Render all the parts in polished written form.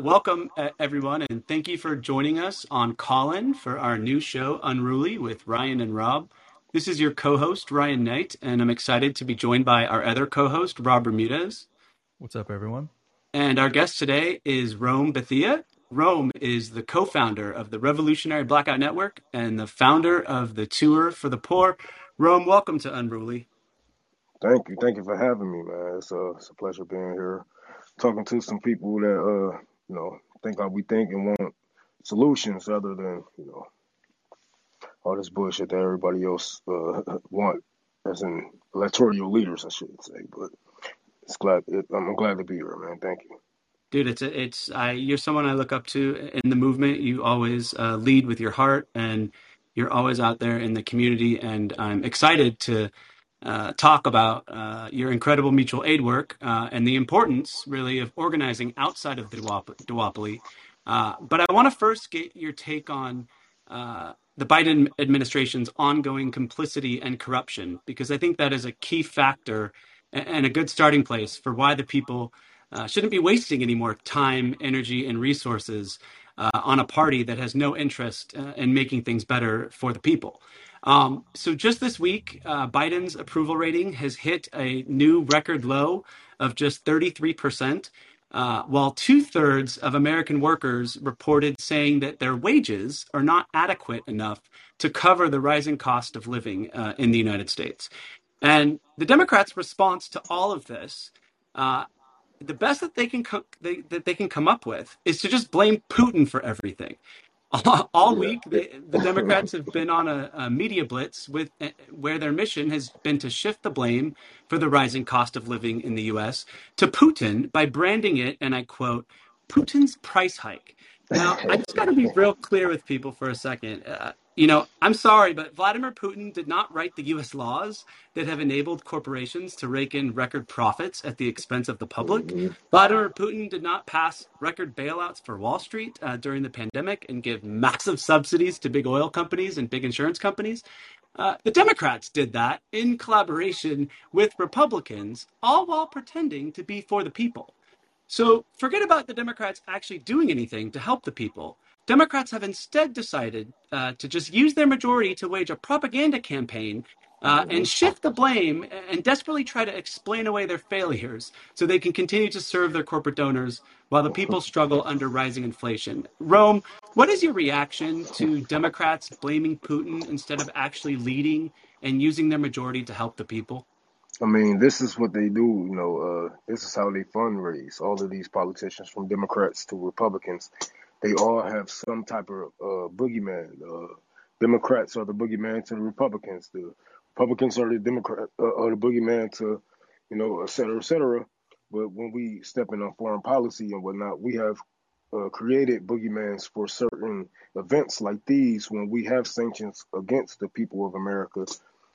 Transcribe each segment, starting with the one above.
Welcome, everyone, and thank you for joining us on Callin for our new show, Unruly, with Ryan and Rob. This is your co-host, Ryan Knight, and I'm excited to be joined by our other co-host, Rob Bermudez. What's up, everyone? And our guest today is Rome Bethea. Rome is the co-founder of the Revolutionary Blackout Network and the founder of the Tour for the Poor. Rome, welcome to Unruly. Thank you for having me, man. It's a pleasure being here, talking to some people that think like we think and want solutions other than all this bullshit that everybody else want, as in electoral leaders, I should say. But I'm glad to be here, man. Thank you, dude. You're someone I look up to in the movement. You always lead with your heart, and you're always out there in the community. And I'm excited to talk about your incredible mutual aid work and the importance, really, of organizing outside of the duopoly. But I want to first get your take on the Biden administration's ongoing complicity and corruption, because I think that is a key factor and a good starting place for why the people shouldn't be wasting any more time, energy, and resources on a party that has no interest in making things better for the people. So just this week, Biden's approval rating has hit a new record low of just 33%, while 2/3 of American workers reported saying that their wages are not adequate enough to cover the rising cost of living in the United States. And the Democrats' response to all of this, the best that they can come up with, is to just blame Putin for everything. All week, the Democrats have been on a media blitz where their mission has been to shift the blame for the rising cost of living in the U.S. to Putin by branding it, and I quote, Putin's price hike. Now, I just got to be real clear with people for a second. I'm sorry, but Vladimir Putin did not write the U.S. laws that have enabled corporations to rake in record profits at the expense of the public. Mm-hmm. Vladimir Putin did not pass record bailouts for Wall Street during the pandemic and give massive subsidies to big oil companies and big insurance companies. The Democrats did that in collaboration with Republicans, all while pretending to be for the people. So forget about the Democrats actually doing anything to help the people. Democrats have instead decided to just use their majority to wage a propaganda campaign and shift the blame and desperately try to explain away their failures so they can continue to serve their corporate donors while the people struggle under rising inflation. Rome, what is your reaction to Democrats blaming Putin instead of actually leading and using their majority to help the people? I mean, this is what they do. This is how they fundraise. All of these politicians, from Democrats to Republicans, they all have some type of boogeyman. Democrats are the boogeyman to the Republicans. The Republicans are the boogeyman to, et cetera, et cetera. But when we step in on foreign policy and whatnot, we have created boogeymans for certain events like these, when we have sanctions against the people of America.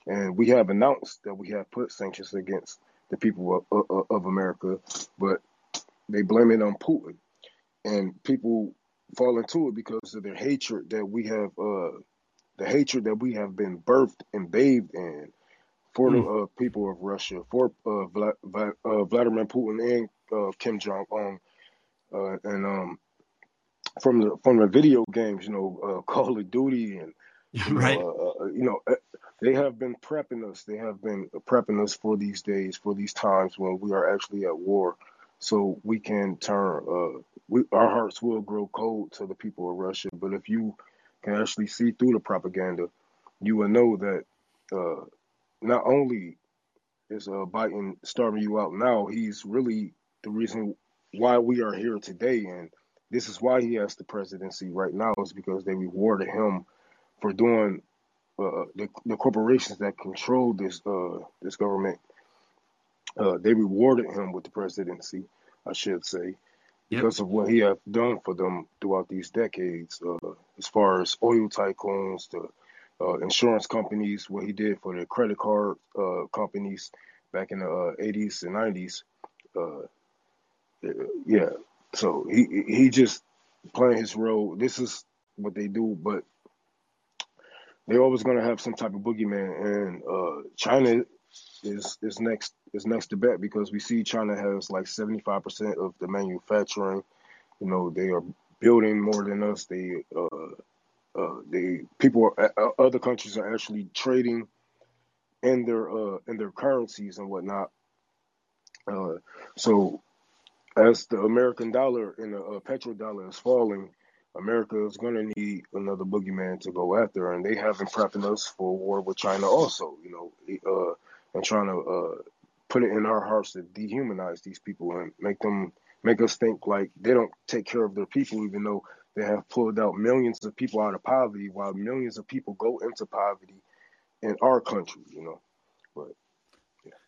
And we have announced that we have put sanctions against the people of America, but they blame it on Putin. And people fall into it because of their hatred that we have, been birthed and bathed in for the people of Russia, for Vladimir Putin and Kim Jong-un, and from the video games, Call of Duty, and right, they have been prepping us. They have been prepping us for these days, for these times when we are actually at war. So we can turn, our hearts will grow cold to the people of Russia. But if you can actually see through the propaganda, you will know that not only is Biden starving you out now, he's really the reason why we are here today. And this is why he has the presidency right now, is because they rewarded him for doing the corporations that control this government. They rewarded him with the presidency, I should say, because of what he have done for them throughout these decades, as far as oil tycoons, the insurance companies, what he did for the credit card companies back in the 80s and 90s. So he just playing his role. This is what they do, but they're always going to have some type of boogeyman, and China is next to bet, because we see China has like 75% of the manufacturing You know, they are building more than us. Other countries are actually trading in their currencies and whatnot. So as the American dollar and the petrodollar is falling, America is going to need another boogeyman to go after, and they have been prepping us for a war with China also, you know, and trying to put it in our hearts to dehumanize these people and make us think like they don't take care of their people, even though they have pulled out millions of people out of poverty while millions of people go into poverty in our country, you know. But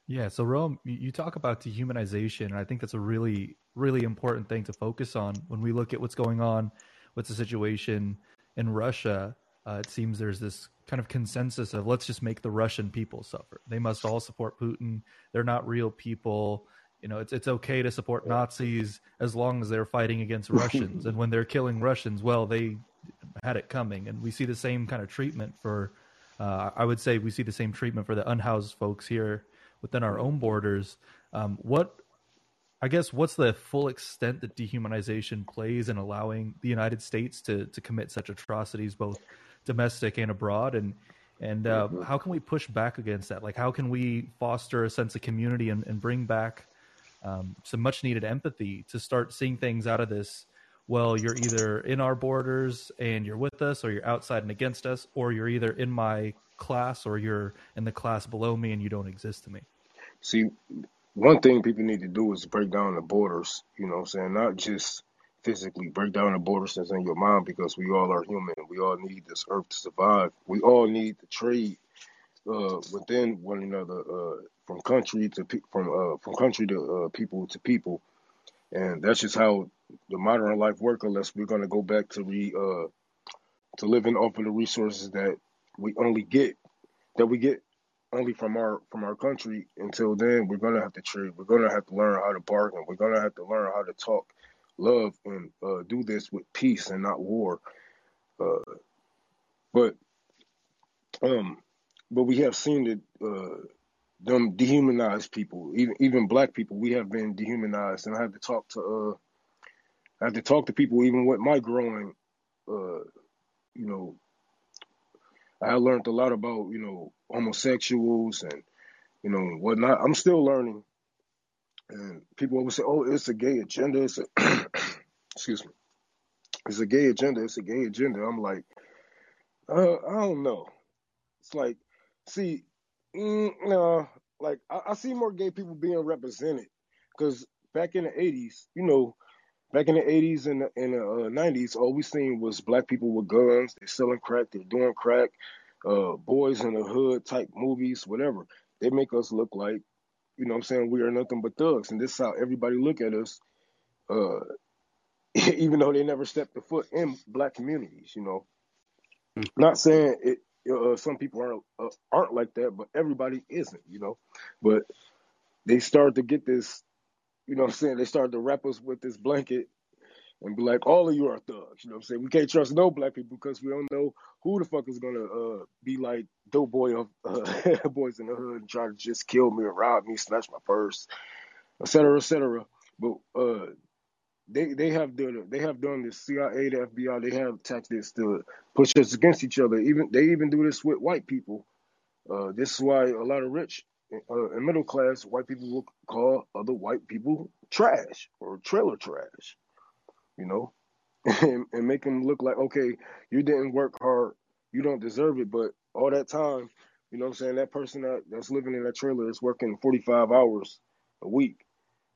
yeah, so Rome, you talk about dehumanization, and I think that's a really, really important thing to focus on when we look at what's going on. What's the situation in Russia? It seems there's this kind of consensus of let's just make the Russian people suffer. They must all support Putin. They're not real people. You know, it's okay to support Nazis as long as they're fighting against Russians. And when they're killing Russians, well, they had it coming. And we see the same kind of treatment for, I would say we see the same treatment for the unhoused folks here within our own borders. What's the full extent that dehumanization plays in allowing the United States to commit such atrocities, both domestic and abroad? And how can we push back against that? Like, how can we foster a sense of community and bring back some much needed empathy to start seeing things out of this? Well, you're either in our borders and you're with us, or you're outside and against us, or you're either in my class or you're in the class below me and you don't exist to me. See, one thing people need to do is break down the borders, you know what I'm saying? Not just physically, break down the borders that's in your mind, because we all are human. We all need this earth to survive. We all need to trade within one another, from country to people to people. And that's just how the modern life works, unless we're going to go back to living off of the resources that we get. Only from our country. Until then, we're gonna have to trade. We're gonna have to learn how to bargain. We're gonna have to learn how to talk, love, and do this with peace and not war. But we have seen that them dehumanize people, even black people. We have been dehumanized, and I have to talk to people even with my growing. You know, I learned a lot about, you know, homosexuals and, you know, whatnot. I'm still learning. And people always say, oh, it's a gay agenda. Excuse me. It's a gay agenda. It's a gay agenda. I'm like, I don't know. It's like, see, I see more gay people being represented. Because back in the 80s, you know, back in the 80s and the 90s, all we seen was black people with guns. They're selling crack. They're doing crack. Boys in the Hood type movies, whatever. They make us look like, you know what I'm saying, we are nothing but thugs. And this is how everybody look at us, even though they never stepped a foot in black communities, you know. Not saying it. Some people aren't like that, but everybody isn't, you know. But they start to get this, you know what I'm saying, they start to wrap us with this blanket and be like, all of you are thugs, you know what I'm saying? We can't trust no black people because we don't know who the fuck is going to be like dope boy of Boys in the Hood and try to just kill me or rob me, snatch my purse, et cetera, et cetera. But they have done this, CIA, the FBI, they have tactics to push us against each other. They even do this with white people. This is why a lot of rich and middle class white people will call other white people trash or trailer trash. You know, and make them look like, okay, you didn't work hard, you don't deserve it, but all that time, you know what I'm saying, that person that's living in that trailer is working 45 hours a week,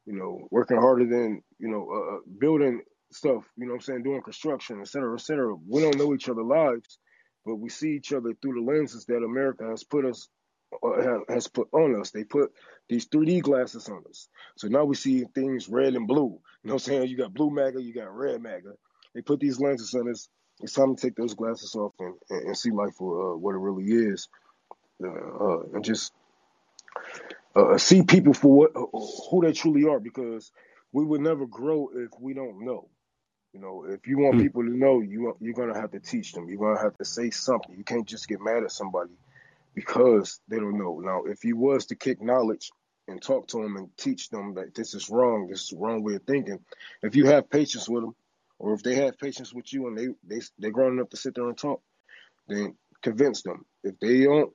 you know, working harder than, you know, building stuff, you know what I'm saying, doing construction, et cetera, et cetera. We don't know each other's lives, but we see each other through the lenses that America has put on us. They put these 3D glasses on us. So now we see things red and blue. You know what I'm saying? You got blue MAGA, you got red MAGA. They put these lenses on us. It's time to take those glasses off and see life for what it really is. And just see people for who they truly are, because we would never grow if we don't know. You know, if you want people to know, you're going to have to teach them. You're going to have to say something. You can't just get mad at somebody because they don't know. Now, if you was to kick knowledge and talk to them and teach them that this is wrong way of thinking, if you have patience with them, or if they have patience with you and they're grown enough to sit there and talk, then convince them. If they don't,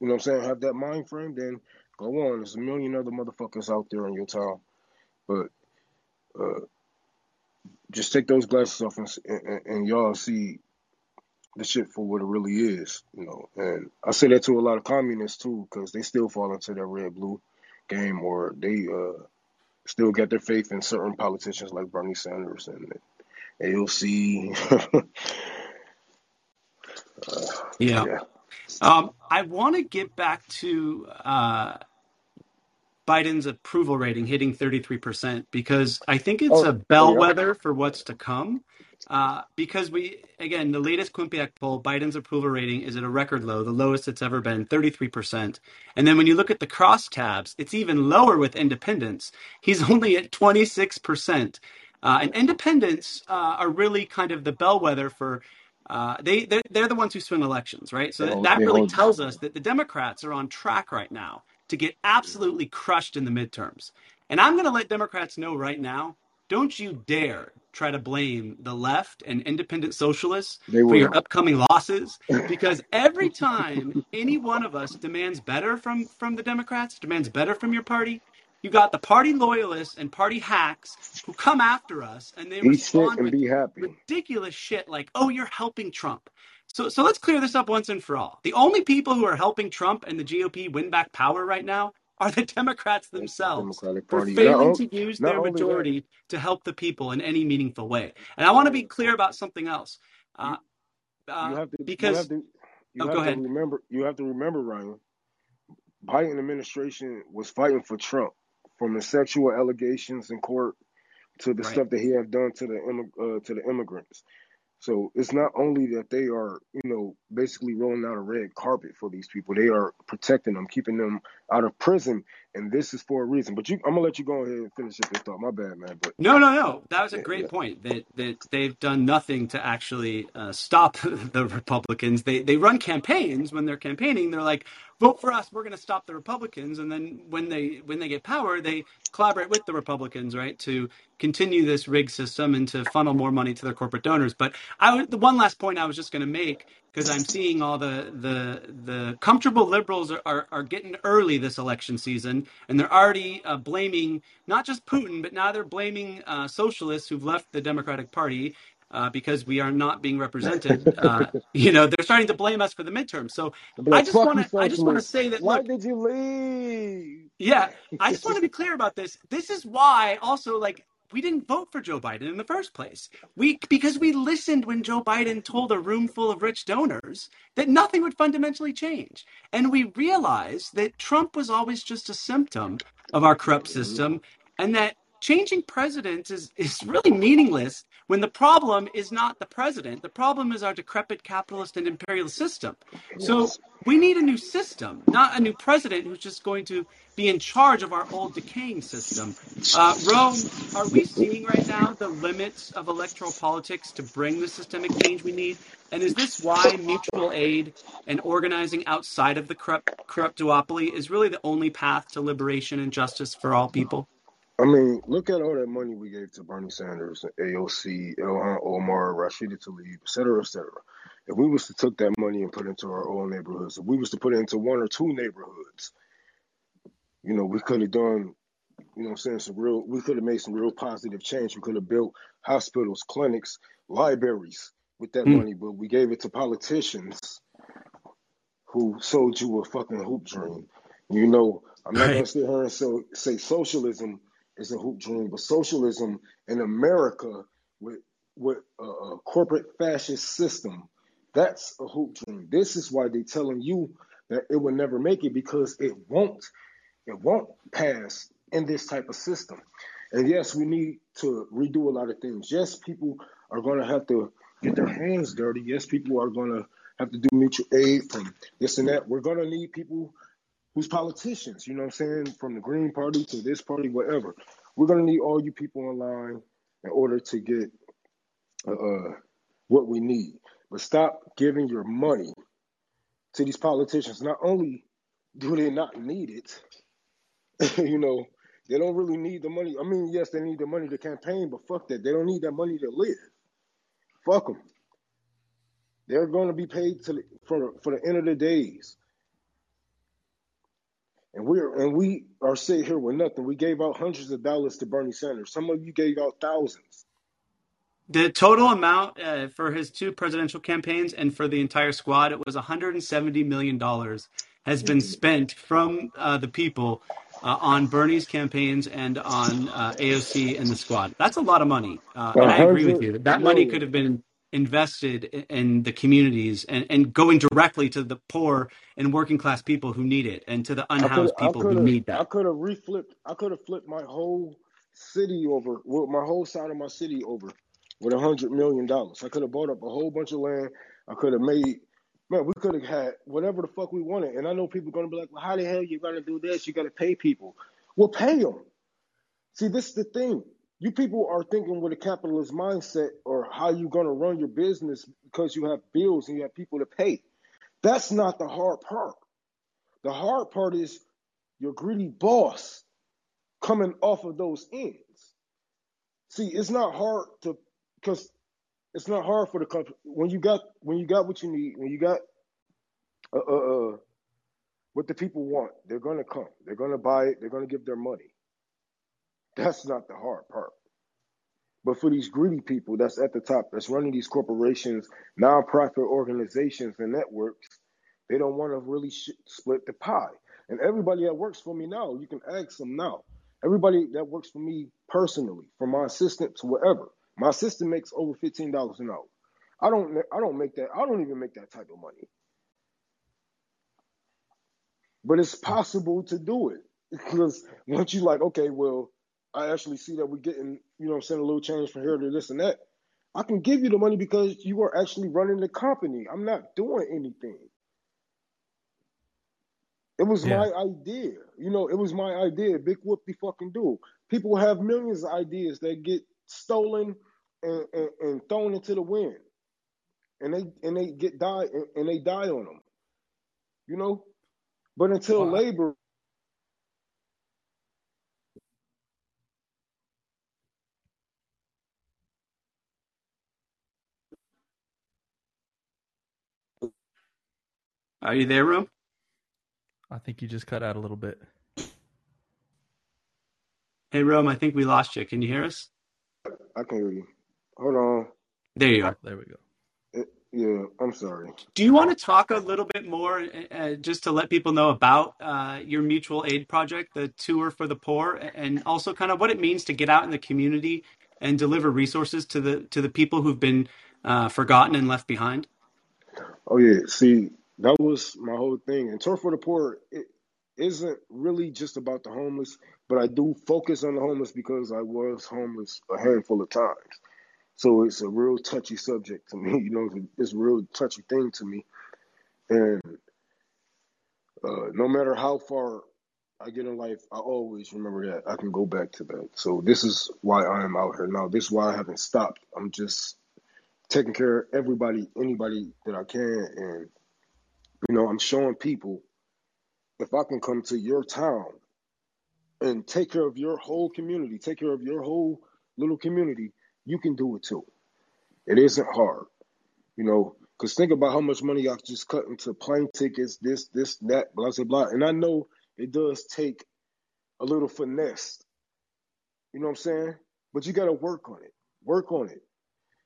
you know what I'm saying, have that mind frame, then go on. There's a million other motherfuckers out there in your town. But just take those glasses off and y'all see the shit for what it really is, you know. And I say that to a lot of communists, too, because they still fall into that red-blue game, or they still got their faith in certain politicians like Bernie Sanders and AOC. Yeah. I want to get back to Biden's approval rating hitting 33%, because I think it's a bellwether for what's to come. Because again, the latest Quinnipiac poll, Biden's approval rating is at a record low, the lowest it's ever been, 33%. And then when you look at the crosstabs, it's even lower with independents. He's only at 26%. And independents are really kind of the bellwether for they're the ones who swing elections, right? So that really tells us that the Democrats are on track right now to get absolutely crushed in the midterms. And I'm going to let Democrats know right now, don't you dare try to blame the left and independent socialists for your upcoming losses, because every time any one of us demands better from the Democrats, demands better from your party, you got the party loyalists and party hacks who come after us, and they respond with ridiculous shit like, oh, you're helping Trump. So let's clear this up once and for all. The only people who are helping Trump and the GOP win back power right now are the Democrats themselves for failing to use their majority to help the people in any meaningful way. And I want to be clear about something else. You have to remember, Ryan, Biden administration was fighting for Trump, from the sexual allegations in court to the stuff that he had done to the immigrants. So it's not only that they are, you know, basically rolling out a red carpet for these people. They are protecting them, keeping them out of prison. And this is for a reason. But I'm going to let you go ahead and finish up this thought. My bad, man. But No. That was a great point, that they've done nothing to actually stop the Republicans. They run campaigns. When they're campaigning, they're like, vote for us, we're going to stop the Republicans. And then when they get power, they collaborate with the Republicans, right, to continue this rigged system and to funnel more money to their corporate donors. But the one last point I was just going to make, because I'm seeing all the comfortable liberals are getting early this election season, and they're already blaming not just Putin, but now they're blaming socialists who've left the Democratic Party because we are not being represented. You know, they're starting to blame us for the midterm. So I just want to say that. Why did you leave? Yeah, I just want to be clear about this. This is why also, like, we didn't vote for Joe Biden in the first place. Because we listened when Joe Biden told a room full of rich donors that nothing would fundamentally change. And we realized that Trump was always just a symptom of our corrupt system, and that changing presidents is really meaningless when the problem is not the president. The problem is our decrepit capitalist and imperialist system. So we need a new system, not a new president who's just going to be in charge of our old decaying system. Rome, are we seeing right now the limits of electoral politics to bring the systemic change we need? And is this why mutual aid and organizing outside of the corrupt duopoly is really the only path to liberation and justice for all people? I mean, look at all that money we gave to Bernie Sanders, AOC, Ilhan Omar, Rashida Tlaib, et cetera, et cetera. If we was to take that money and put it into our own neighborhoods, if we was to put it into one or two neighborhoods, you know, we could have done, you know what I'm saying, we could have made some real positive change. We could have built hospitals, clinics, libraries with that money, but we gave it to politicians who sold you a fucking hoop dream. You know, I'm not going to sit here and say socialism is a hoop dream, but socialism in America with a corporate fascist system, that's a hoop dream. This is why they're telling you that it will never make it, because it won't pass in this type of system. And yes, we need to redo a lot of things. Yes, people are going to have to get their hands dirty. Yes, people are going to have to do mutual aid from this and that. We're going to need people who's politicians, you know what I'm saying, from the Green Party to this party, whatever. We're going to need all you people online in order to get what we need. But stop giving your money to these politicians. Not only do they not need it, you know, They don't really need the money. I mean, yes, they need the money to campaign, but fuck that. They don't need that money to live. Fuck them. They're going to be paid for the end of the days. And we are sitting here with nothing. We gave out hundreds of dollars to Bernie Sanders. Some of you gave out thousands. The total amount for his two presidential campaigns and for the entire squad, it was $170 million has been spent from the people on Bernie's campaigns and on AOC and the squad. That's a lot of money. And I agree with you. That money could have been invested in the communities and going directly to the poor and working class people who need it and to the unhoused people who need that. I could have flipped my whole city over, my whole side of my city over with $100 million. I could have bought up a whole bunch of land. I could have made, man, we could have had whatever the fuck we wanted. And I know people are going to be like, well, how the hell you got to do this? You got to pay people. Well, pay them. See, this is the thing. You people are thinking with a capitalist mindset or how you're going to run your business because you have bills and you have people to pay. That's not the hard part. The hard part is your greedy boss coming off of those ends. See, it's not hard to, because it's not hard for the country. When you got what you need, when you got what the people want, they're going to come. They're going to buy it. They're going to give their money. That's not the hard part. But for these greedy people that's at the top, that's running these corporations, nonprofit organizations and networks, they don't want to really split the pie. And everybody that works for me now, you can ask them now. Everybody that works for me personally, from my assistant to whatever, my assistant makes over $15 an hour. I don't make that. I don't even make that type of money. But it's possible to do it because once you like, okay, well, I actually see that we're getting, you know what I'm saying, a little change from here to this and that. I can give you the money because you are actually running the company. I'm not doing anything. It was my idea. You know, it was my idea. Big whoopty fucking do. People have millions of ideas that get stolen and thrown into the wind. And they get die and they die on them. You know? But until labor. Are you there, Rome? I think you just cut out a little bit. Hey, Rome, I think we lost you. Can you hear us? I can hear you. Hold on. There you are. There we go. Yeah, I'm sorry. Do you want to talk a little bit more, just to let people know about your mutual aid project, the Tour for the Poor, and also kind of what it means to get out in the community and deliver resources to the people who've been forgotten and left behind? Oh, yeah. See, that was my whole thing. And Tour for the Poor, it isn't really just about the homeless, but I do focus on the homeless because I was homeless a handful of times. So it's a real touchy subject to me. You know, it's a real touchy thing to me. And no matter how far I get in life, I always remember that. I can go back to that. So this is why I am out here now. This is why I haven't stopped. I'm just taking care of everybody, anybody that I can, and you know, I'm showing people, if I can come to your town and take care of your whole community, take care of your whole little community, you can do it too. It isn't hard, you know, because think about how much money I've just cut into plane tickets, this, that, blah, blah, blah. And I know it does take a little finesse, you know what I'm saying? But you got to work on it.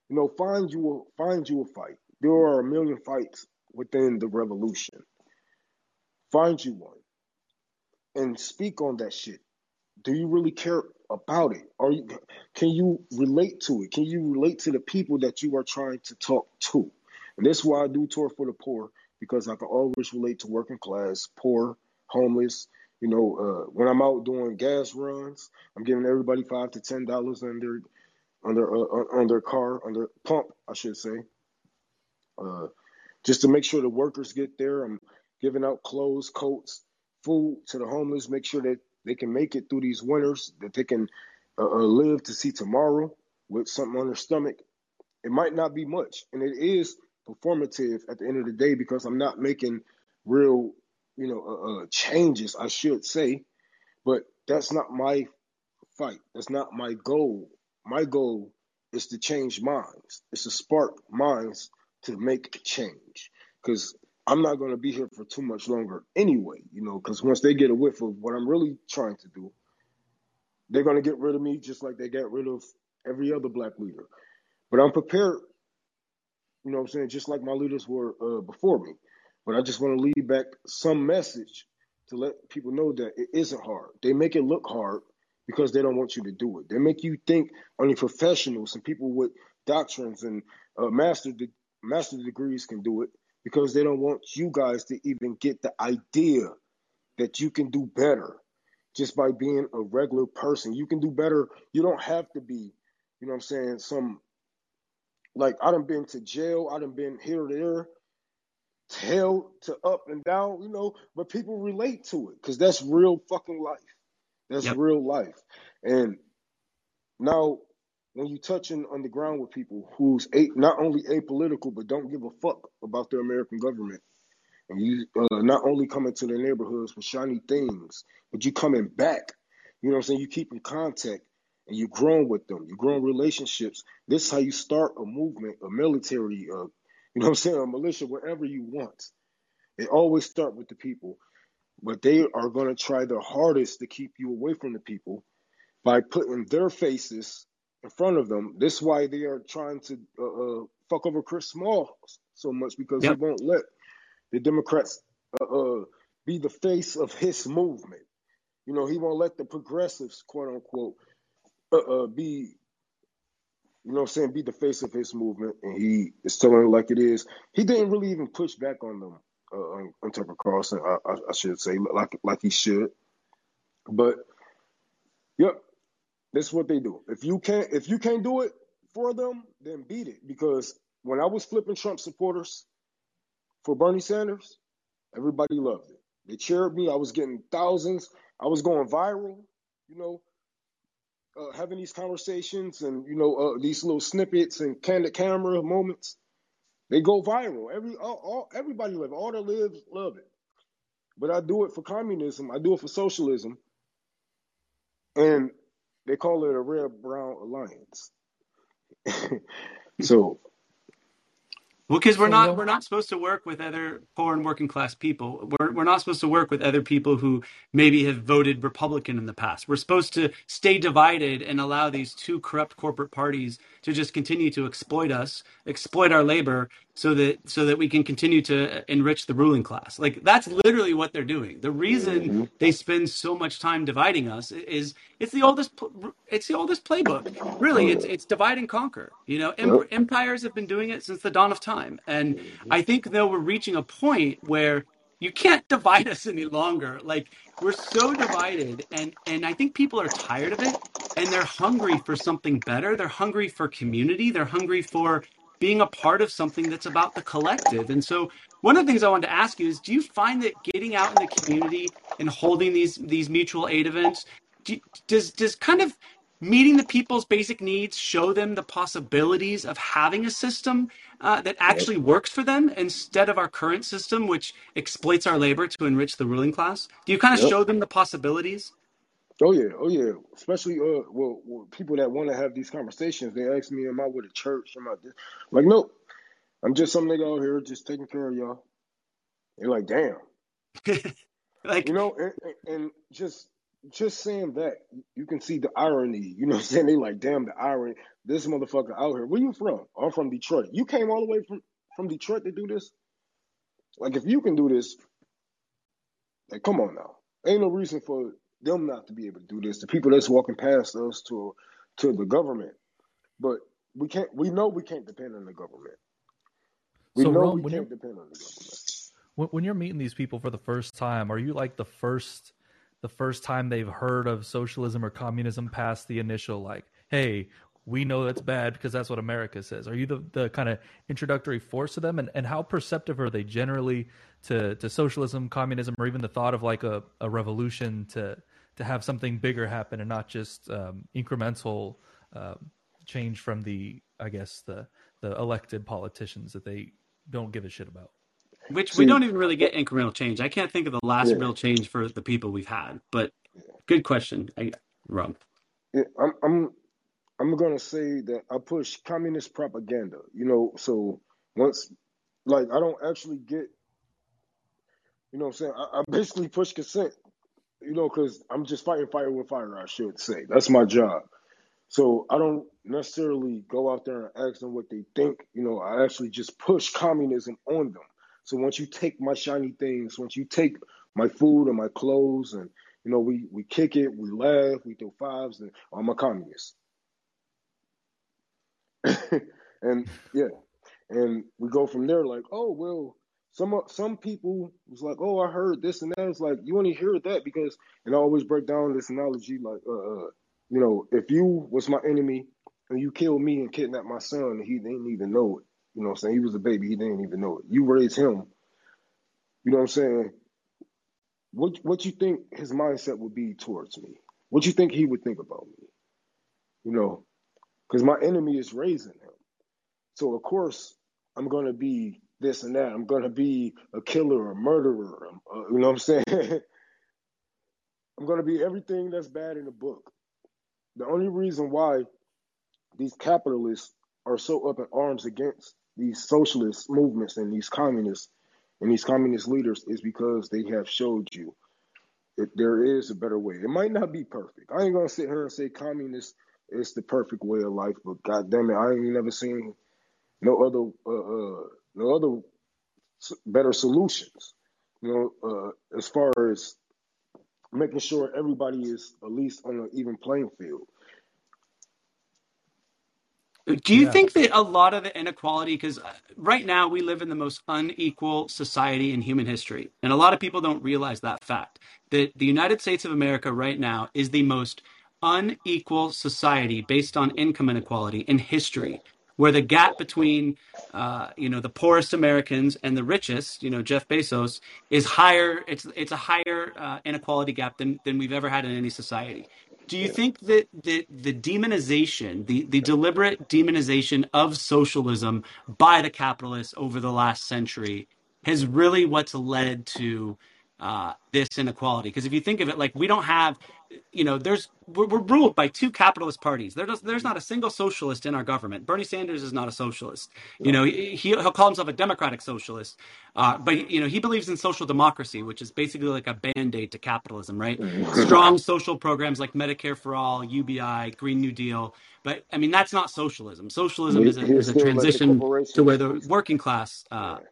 You know, find you a fight. There are a million fights within the revolution. Find you one and speak on that shit. Do you really care about it? Can you relate to it? Can you relate to the people that you are trying to talk to? And that's why I do Tour for the Poor, because I can always relate to working class, poor, homeless. You know, when I'm out doing gas runs, I'm giving everybody $5 to $10 on their car, on their pump, I should say. Just to make sure the workers get there. I'm giving out clothes, coats, food to the homeless, make sure that they can make it through these winters, that they can live to see tomorrow with something on their stomach. It might not be much, and it is performative at the end of the day because I'm not making real changes, I should say. But That's not my fight. That's not my goal. My goal is to change minds. It's to spark minds to make change. Because I'm not going to be here for too much longer anyway, you know, because once they get a whiff of what I'm really trying to do, they're going to get rid of me just like they got rid of every other black leader. But I'm prepared, you know what I'm saying, just like my leaders were before me. But I just want to leave back some message to let people know that it isn't hard. They make it look hard because they don't want you to do it. They make you think only professionals and people with doctrines and master degrees can do it because they don't want you guys to even get the idea that you can do better just by being a regular person. You can do better. You don't have to be, you know what I'm saying, some, like, I done been to jail. I done been here, there, hell to up and down, you know, but people relate to it because that's real fucking life. That's real life. And now when you touching on the ground with people who's not only apolitical, but don't give a fuck about their American government. And you not only coming to their neighborhoods with shiny things, but you coming back, you know what I'm saying? You keep in contact and you're growing with them. You're growing relationships. This is how you start a movement, a military, you know what I'm saying, a militia, whatever you want. They always start with the people, but they are going to try their hardest to keep you away from the people by putting their faces in front of them. This is why they are trying to fuck over Chris Smalls so much, because he won't let the Democrats be the face of his movement. You know, he won't let the progressives, quote unquote, be, you know what I'm saying, be the face of his movement, and he is telling it like it is. He didn't really even push back on them, on Tucker Carlson, I should say, like he should. But, yep, that's what they do. If you can't do it for them, then beat it. Because when I was flipping Trump supporters for Bernie Sanders, everybody loved it. They cheered me. I was getting thousands. I was going viral, you know. Having these conversations and, you know, these little snippets and candid camera moments, they go viral. Everybody lives, all that lives love it. But I do it for communism. I do it for socialism. And they call it a red-brown alliance. So, well, because we're not supposed to work with other poor and working class people. We're not supposed to work with other people who maybe have voted Republican in the past. We're supposed to stay divided and allow these two corrupt corporate parties to just continue to exploit us, exploit our labor, so that we can continue to enrich the ruling class. Like, that's literally what they're doing. The reason they spend so much time dividing us is it's the oldest playbook. Really, it's divide and conquer. You know, empires have been doing it since the dawn of time. And I think, though, we're reaching a point where you can't divide us any longer. Like, we're so divided, and I think people are tired of it, and they're hungry for something better. They're hungry for community. They're hungry for being a part of something that's about the collective. And so one of the things I wanted to ask you is, do you find that getting out in the community and holding these mutual aid events, does kind of meeting the people's basic needs show them the possibilities of having a system that actually works for them instead of our current system, which exploits our labor to enrich the ruling class? Do you kind of show them the possibilities? Oh, yeah. Especially, people that want to have these conversations, they ask me, am I with a church? Am I this? Like, no, I'm just some nigga out here just taking care of y'all. They're like, damn. Like, you know, and just saying that, you can see the irony. You know what I'm saying? They like, damn, the irony. This motherfucker out here. Where you from? I'm from Detroit. You came all the way from Detroit to do this? Like, if you can do this, like, come on now. Ain't no reason for them not to be able to do this. The people that's walking past us to the government. But we know we can't depend on the government. When you're meeting these people for the first time, are you like the first time they've heard of socialism or communism past the initial, like, hey, we know that's bad because that's what America says? Are you the kind of introductory force to them? And how perceptive are they generally to socialism, communism, or even the thought of like a revolution to have something bigger happen and not just incremental change from the elected politicians that they don't give a shit about? Which we don't even really get incremental change. I can't think of the last real change for the people we've had. But Good question, Rob. Yeah, I'm gonna say that I push communist propaganda. You know, so once, like, I don't actually get. You know what I'm saying? I basically push consent. You know, because I'm just fighting fire with fire, I should say. That's my job. So I don't necessarily go out there and ask them what they think. You know, I actually just push communism on them. So once you take my shiny things, once you take my food and my clothes, and, you know, we kick it, we laugh, we throw fives, and I'm a communist. And, yeah. And we go from there like, oh, well, Some people was like, oh, I heard this and that. It's like, you only hear that because, and I always break down this analogy, like, you know, if you was my enemy and you killed me and kidnapped my son, and he didn't even know it. You know what I'm saying? He was a baby. He didn't even know it. You raised him. You know what I'm saying? What you think his mindset would be towards me? What you think he would think about me? You know, because my enemy is raising him. So, of course, I'm going to be this and that. I'm going to be a killer, a murderer. You know what I'm saying? I'm going to be everything that's bad in the book. The only reason why these capitalists are so up in arms against these socialist movements and these communist leaders is because they have showed you that there is a better way. It might not be perfect. I ain't going to sit here and say communist is the perfect way of life, but goddamn it, I ain't never seen no other better solutions, you know, as far as making sure everybody is at least on an even playing field. Do you think that a lot of the inequality, because right now we live in the most unequal society in human history, and a lot of people don't realize that fact, that the United States of America right now is the most unequal society based on income inequality in history, where the gap between, you know, the poorest Americans and the richest, you know, Jeff Bezos, is higher. It's a higher inequality gap than we've ever had in any society. Do you think that the demonization, the deliberate demonization of socialism by the capitalists over the last century has really what's led to this inequality? Because if you think of it, like, we don't have, you know, we're ruled by two capitalist parties. There's not a single socialist in our government. Bernie Sanders is not a socialist. You know, he'll call himself a democratic socialist, but, you know, he believes in social democracy, which is basically like a band-aid to capitalism, right? Strong social programs like Medicare for All, UBI, Green New Deal. But I mean, that's not socialism. Socialism is a transition to where the working class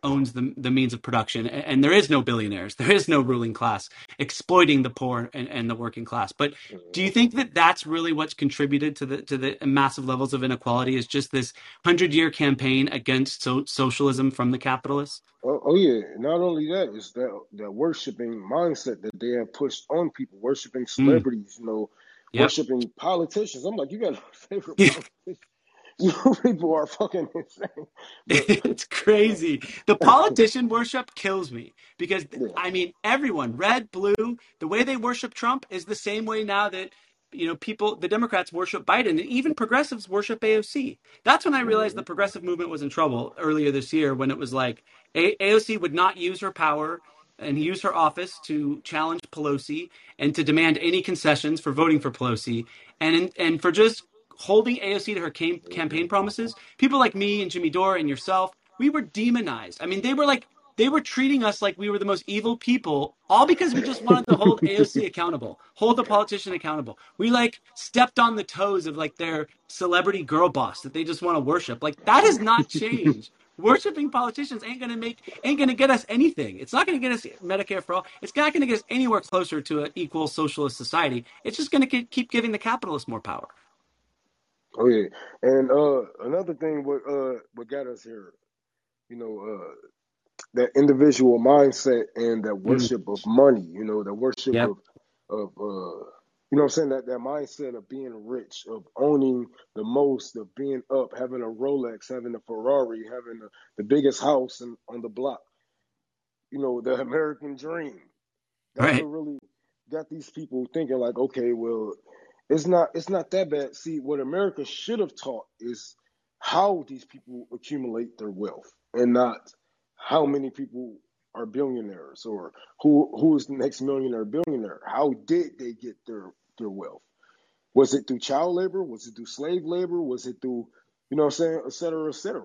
owns the means of production, and there is no billionaires, there is no ruling class exploiting the poor and the working class. But do you think that that's really what's contributed to the massive levels of inequality, is just this 100-year campaign against socialism from the capitalists? Oh yeah, not only that, it's that worshiping mindset that they have pushed on people, worshiping celebrities, you know, worshiping politicians. I'm like, you got a favorite politician? You people are fucking insane. It's crazy. The politician worship kills me because, I mean, everyone, red, blue, the way they worship Trump is the same way now that, you know, people, the Democrats worship Biden, and even progressives worship AOC. That's when I realized the progressive movement was in trouble earlier this year, when it was like AOC would not use her power and use her office to challenge Pelosi and to demand any concessions for voting for Pelosi and for just holding AOC to her campaign promises. People like me and Jimmy Dore and yourself, we were demonized. I mean, they were treating us like we were the most evil people, all because we just wanted to hold AOC accountable, hold the politician accountable. We like stepped on the toes of like their celebrity girl boss that they just want to worship. Like, that has not changed. Worshipping politicians ain't gonna get us anything. It's not gonna get us Medicare for All. It's not gonna get us anywhere closer to an equal socialist society. It's just gonna keep giving the capitalists more power. Oh yeah, and another thing what got us here, you know, that individual mindset and that worship of money, you know, that worship of you know what I'm saying, that mindset of being rich, of owning the most, of being up, having a Rolex, having a Ferrari, having the biggest house on the block, you know, the American dream. That's right. What really got these people thinking like, okay, well, It's not that bad. See, what America should have taught is how these people accumulate their wealth, and not how many people are billionaires, or who's the next millionaire billionaire? How did they get their wealth? Was it through child labor? Was it through slave labor? Was it through, you know what I'm saying, et cetera, et cetera?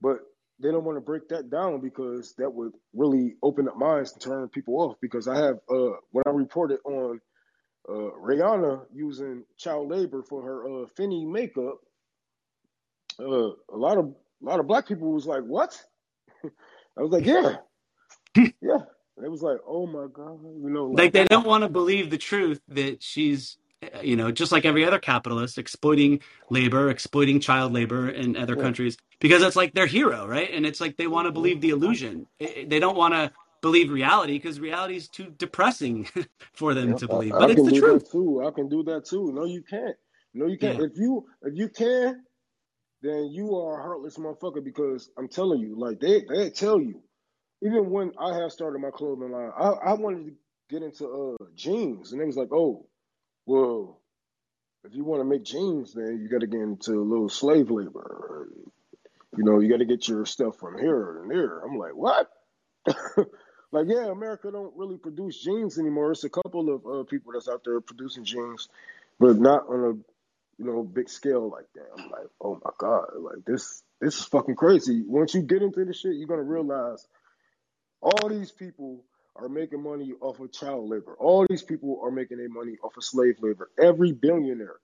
But they don't want to break that down because that would really open up minds and turn people off. Because I have, when I reported on Rihanna using child labor for her Fenty makeup, a lot of black people was like, what? I was like, yeah. Yeah. They was like, oh my God. You know, like they don't want to believe the truth that she's, you know, just like every other capitalist, exploiting labor, exploiting child labor in other countries, because it's like their hero, right? And it's like they want to believe the illusion. They don't want to believe reality because reality is too depressing for them to believe. But it's the truth. I can do that too. No, you can't. No, you can't. Yeah. If you can, then you are a heartless motherfucker, because I'm telling you, like they tell you. Even when I have started my clothing line, I wanted to get into jeans, and they was like, oh, well, if you want to make jeans, then you got to get into a little slave labor. You know, you got to get your stuff from here and there. I'm like, what? Like, yeah, America don't really produce jeans anymore. It's a couple of people that's out there producing jeans, but not on a, you know, big scale like that. I'm like, oh my God, like this is fucking crazy. Once you get into this shit, you're going to realize all these people are making money off of child labor. All these people are making their money off of slave labor. Every billionaire,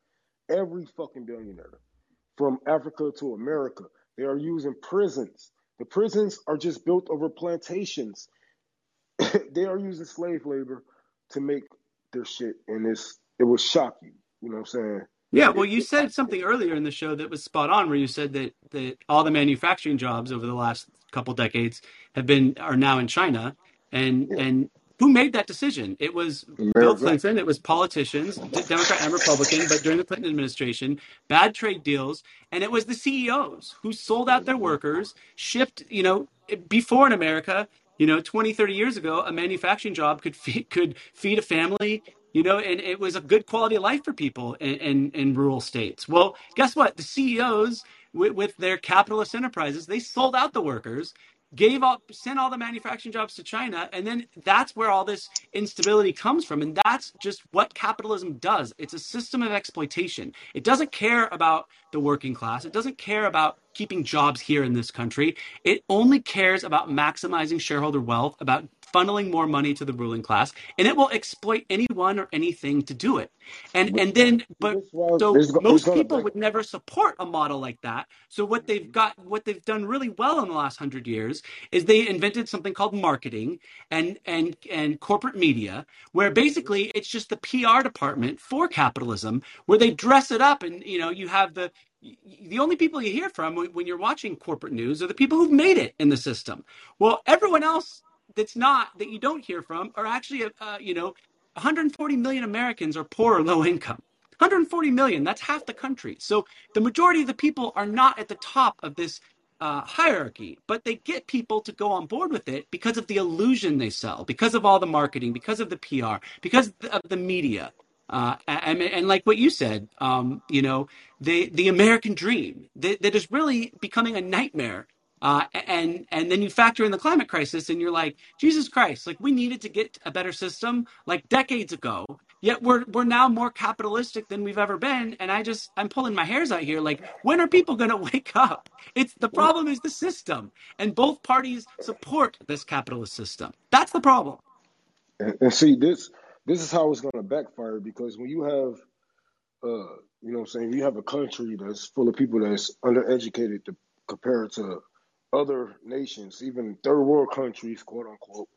every fucking billionaire, from Africa to America, they are using prisons. The prisons are just built over plantations. They are using slave labor to make their shit, and it will shock you. You know what I'm saying? Yeah, well, you said something earlier in the show that was spot on, where you said that all the manufacturing jobs over the last couple decades are now in China. And who made that decision? It was Bill Clinton. It was politicians, Democrat and Republican, but during the Clinton administration, bad trade deals. And it was the CEOs who sold out their workers, shipped, you know, before in America, you know, 20, 30 years ago, a manufacturing job could feed a family, you know, and it was a good quality of life for people in rural states. Well, guess what? The CEOs with their capitalist enterprises, they sold out the workers, sent all the manufacturing jobs to China, and then that's where all this instability comes from. And that's just what capitalism does. It's a system of exploitation. It doesn't care about the working class. It doesn't care about keeping jobs here in this country. It only cares about maximizing shareholder wealth, about funneling more money to the ruling class, and it will exploit anyone or anything to do it. Most people would never support a model like that. So what they've done really well in the last 100 years is they invented something called marketing and corporate media, where basically it's just the PR department for capitalism, where they dress it up, and you know, you have the only people you hear from when you're watching corporate news are the people who've made it in the system. Well, everyone else that's not, that you don't hear from, are actually, 140 million Americans are poor or low income. 140 million, that's half the country. So the majority of the people are not at the top of this hierarchy, but they get people to go on board with it because of the illusion they sell, because of all the marketing, because of the PR, because of the media. And like what you said, you know, the American dream that is really becoming a nightmare. And then you factor in the climate crisis, and you're like, Jesus Christ, like we needed to get a better system like decades ago, yet we're now more capitalistic than we've ever been. And I'm pulling my hairs out here. Like, when are people going to wake up? The problem is the system, and both parties support this capitalist system. That's the problem. And see, this is how it's going to backfire, because when you have, you know what I'm saying, you have a country that's full of people that's undereducated compared to other nations, even third world countries, quote unquote,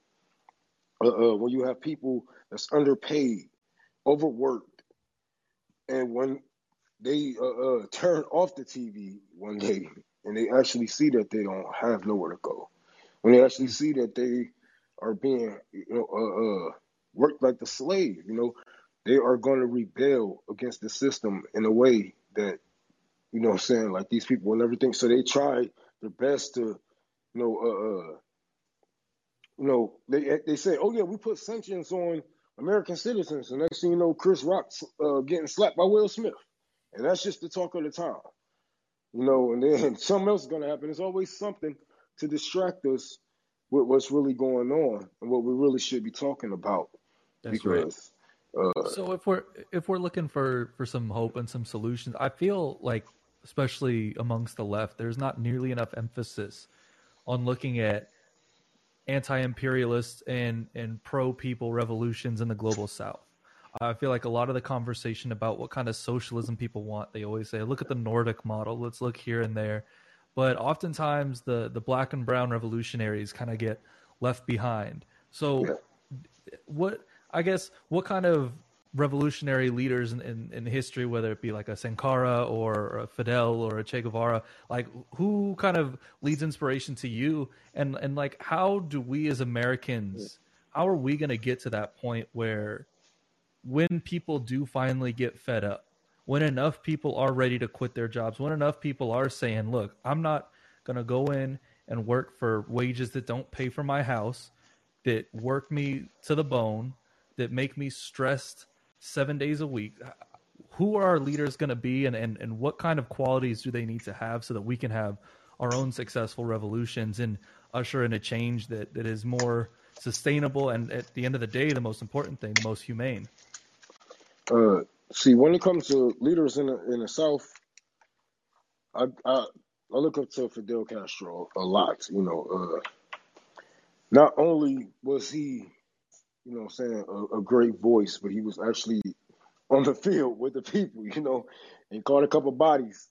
when you have people that's underpaid, overworked, and when they turn off the TV one day and they actually see that they don't have nowhere to go, when they actually see that they are being, you know, worked like the slave, you know, they are going to rebel against the system in a way that, you know what I'm saying, like these people and everything. So they try their best to, they say, oh yeah, we put sanctions on American citizens. And next thing you know, Chris Rock's getting slapped by Will Smith. And that's just the talk of the town. You know, and then something else is going to happen. There's always something to distract us what's really going on and what we really should be talking about. That's because, right. So if we're looking for some hope and some solutions, I feel like, especially amongst the left, there's not nearly enough emphasis on looking at anti-imperialist and pro-people revolutions in the global South. I feel like a lot of the conversation about what kind of socialism people want, they always say, look at the Nordic model, let's look here and there. But oftentimes the black and brown revolutionaries kind of get left behind. So what kind of revolutionary leaders in history, whether it be like a Sankara or a Fidel or a Che Guevara, like who kind of leads inspiration to you? And like, how do we as Americans, how are we going to get to that point where when people do finally get fed up, when enough people are ready to quit their jobs, when enough people are saying, look, I'm not going to go in and work for wages that don't pay for my house, that work me to the bone, that make me stressed 7 days a week. Who are our leaders going to be and what kind of qualities do they need to have so that we can have our own successful revolutions and usher in a change that is more sustainable and, at the end of the day, the most important thing, the most humane? See, when it comes to leaders in the South, I look up to Fidel Castro a lot. You know, not only was he, you know what I'm saying, a great voice, but he was actually on the field with the people, you know, and caught a couple bodies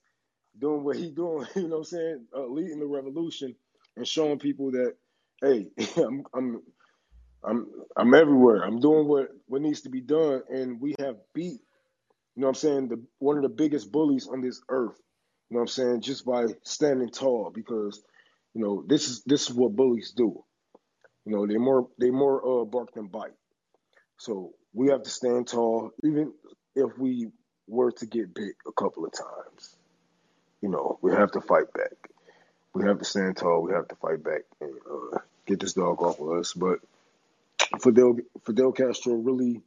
doing what he doing, you know what I'm saying, leading the revolution and showing people that, hey, I'm everywhere. I'm doing what needs to be done, and we have beat, you know what I'm saying, one of the biggest bullies on this earth, you know what I'm saying, just by standing tall, because, you know, this is what bullies do. You know, they more bark than bite. So we have to stand tall, even if we were to get bit a couple of times. You know, we have to fight back. We have to stand tall. We have to fight back and get this dog off of us. But Fidel Castro really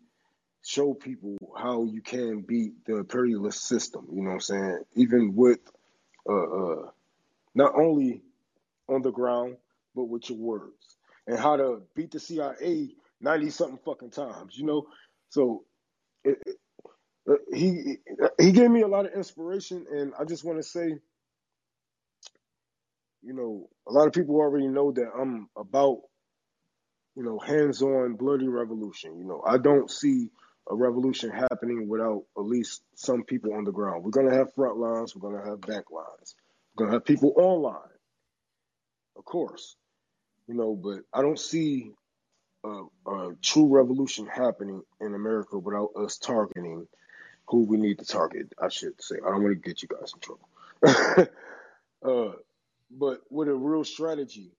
showed people how you can beat the imperialist system. You know what I'm saying? Even with not only on the ground, but with your words. And how to beat the CIA 90-something fucking times, you know? So he gave me a lot of inspiration, and I just want to say, you know, a lot of people already know that I'm about, you know, hands-on, bloody revolution. You know, I don't see a revolution happening without at least some people on the ground. We're going to have front lines. We're going to have back lines. We're going to have people online, of course. You know, but I don't see a true revolution happening in America without us targeting who we need to target, I should say. I don't want to get you guys in trouble. But with a real strategy,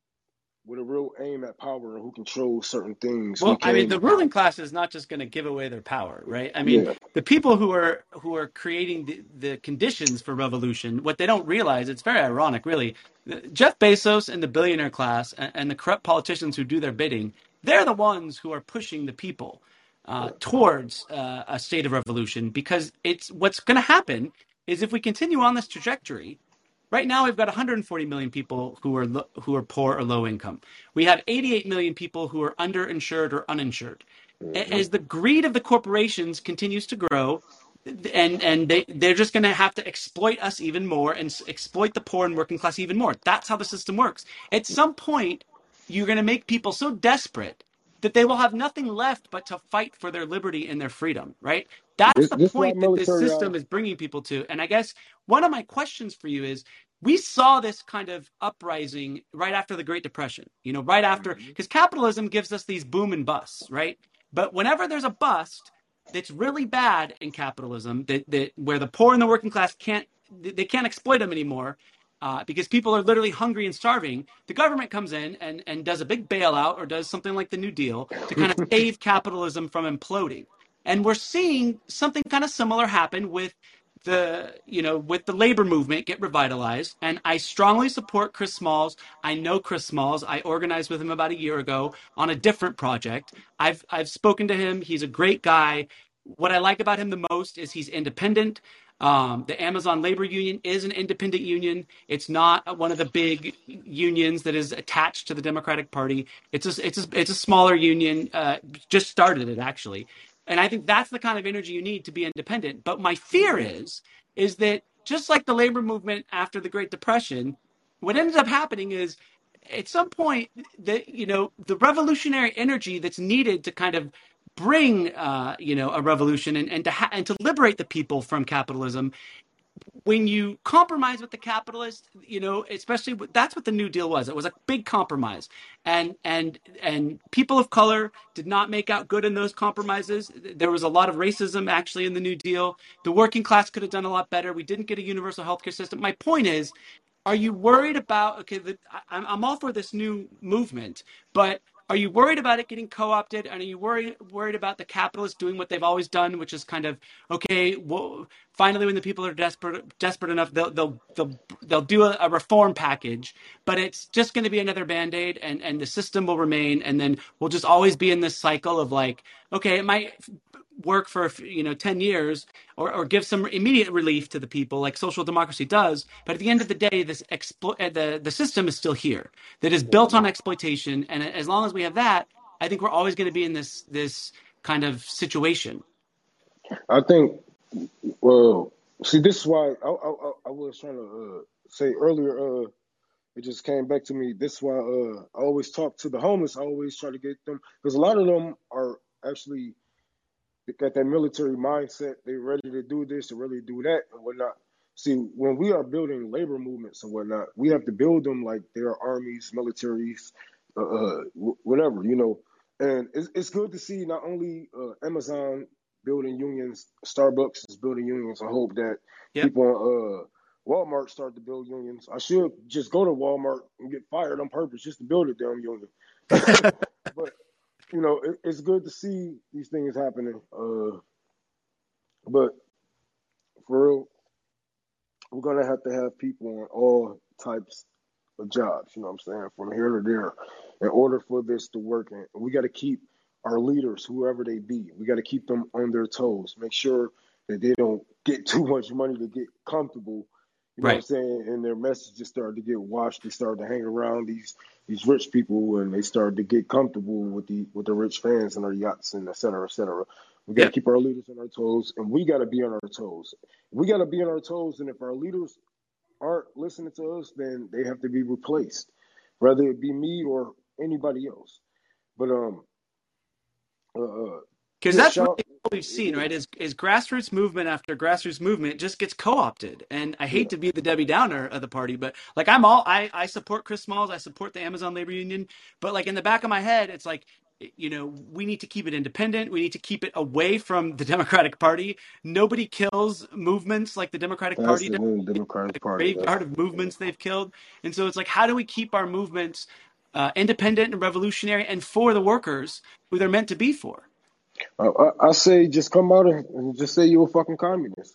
with a real aim at power and who controls certain things. Well, I mean, the ruling class is not just going to give away their power, right? I mean, the people who are creating the conditions for revolution, what they don't realize, it's very ironic, really. Jeff Bezos and the billionaire class and the corrupt politicians who do their bidding, they're the ones who are pushing the people towards a state of revolution, because it's what's going to happen is if we continue on this trajectory. Right now, we've got 140 million people who are poor or low income. We have 88 million people who are underinsured or uninsured. As the greed of the corporations continues to grow, and they're just going to have to exploit us even more and exploit the poor and working class even more. That's how the system works. At some point, you're going to make people so desperate that they will have nothing left but to fight for their liberty and their freedom, right? That's the point that this system is bringing people to. And I guess one of my questions for you is, we saw this kind of uprising right after the Great Depression, you know, right after, because capitalism gives us these boom and busts, right? But whenever there's a bust that's really bad in capitalism, that where the poor and the working class can't exploit them anymore, because people are literally hungry and starving, the government comes in and does a big bailout or does something like the New Deal to kind of save capitalism from imploding. And we're seeing something kind of similar happen with the labor movement get revitalized. And I strongly support Chris Smalls. I know Chris Smalls. I organized with him about a year ago on a different project. I've spoken to him. He's a great guy. What I like about him the most is he's independent. The Amazon Labor Union is an independent union. It's not one of the big unions that is attached to the Democratic Party. It's a smaller union. Just started it, actually. And I think that's the kind of energy you need to be independent. But my fear is that just like the labor movement after the Great Depression, what ends up happening is at some point the revolutionary energy that's needed to kind of bring a revolution and to liberate the people from capitalism. When you compromise with the capitalists, especially that's what the New Deal was. It was a big compromise, and people of color did not make out good in those compromises. There was a lot of racism actually in the New Deal. The working class could have done a lot better. We didn't get a universal healthcare system. My point is, are you worried about? Okay, I'm all for this new movement, but are you worried about it getting co-opted? And are you worried about the capitalists doing what they've always done, which is kind of, okay, well, finally, when the people are desperate enough, they'll do a reform package, but it's just going to be another Band-Aid, and the system will remain, and then we'll just always be in this cycle of like, okay, it might work for 10 years or give some immediate relief to the people like social democracy does, but at the end of the day, this the system is still here that is built on exploitation, and as long as we have that, I think we're always going to be in this kind of situation. I think. Well, see, this is why I was trying to say earlier. It just came back to me. This is why I always talk to the homeless. I always try to get them, because a lot of them are actually got that military mindset. They're ready to do this, they're ready to do that, and whatnot. See, when we are building labor movements and whatnot, we have to build them like their armies, militaries, whatever, And it's good to see not only Amazon building unions, Starbucks is building unions. I hope that people on Walmart start to build unions. I should just go to Walmart and get fired on purpose just to build a damn union. But, it's good to see these things happening. But for real, we're going to have people on all types of jobs, you know what I'm saying, from here to there, in order for this to work. And we got to keep our leaders, whoever they be, we got to keep them on their toes. Make sure that they don't get too much money to get comfortable. You know what I'm saying? And their messages start to get washed. They start to hang around these rich people, and they start to get comfortable with the rich fans and their yachts and et cetera, et cetera. We got to keep our leaders on our toes, and we got to be on our toes. We got to be on our toes, and if our leaders aren't listening to us, then they have to be replaced, whether it be me or anybody else. But because that's really what we've seen, right? Is grassroots movement after grassroots movement just gets co-opted. And I hate to be the Debbie Downer of the party, but like I support Chris Smalls, I support the Amazon Labor Union, but like in the back of my head, it's like, we need to keep it independent. We need to keep it away from the Democratic Party. Nobody kills movements like the Democratic Party. That's the Democratic Party. Part of movements they've killed. And so it's like, how do we keep our movements independent and revolutionary and for the workers who they're meant to be for? I say just come out and just say you're a fucking communist.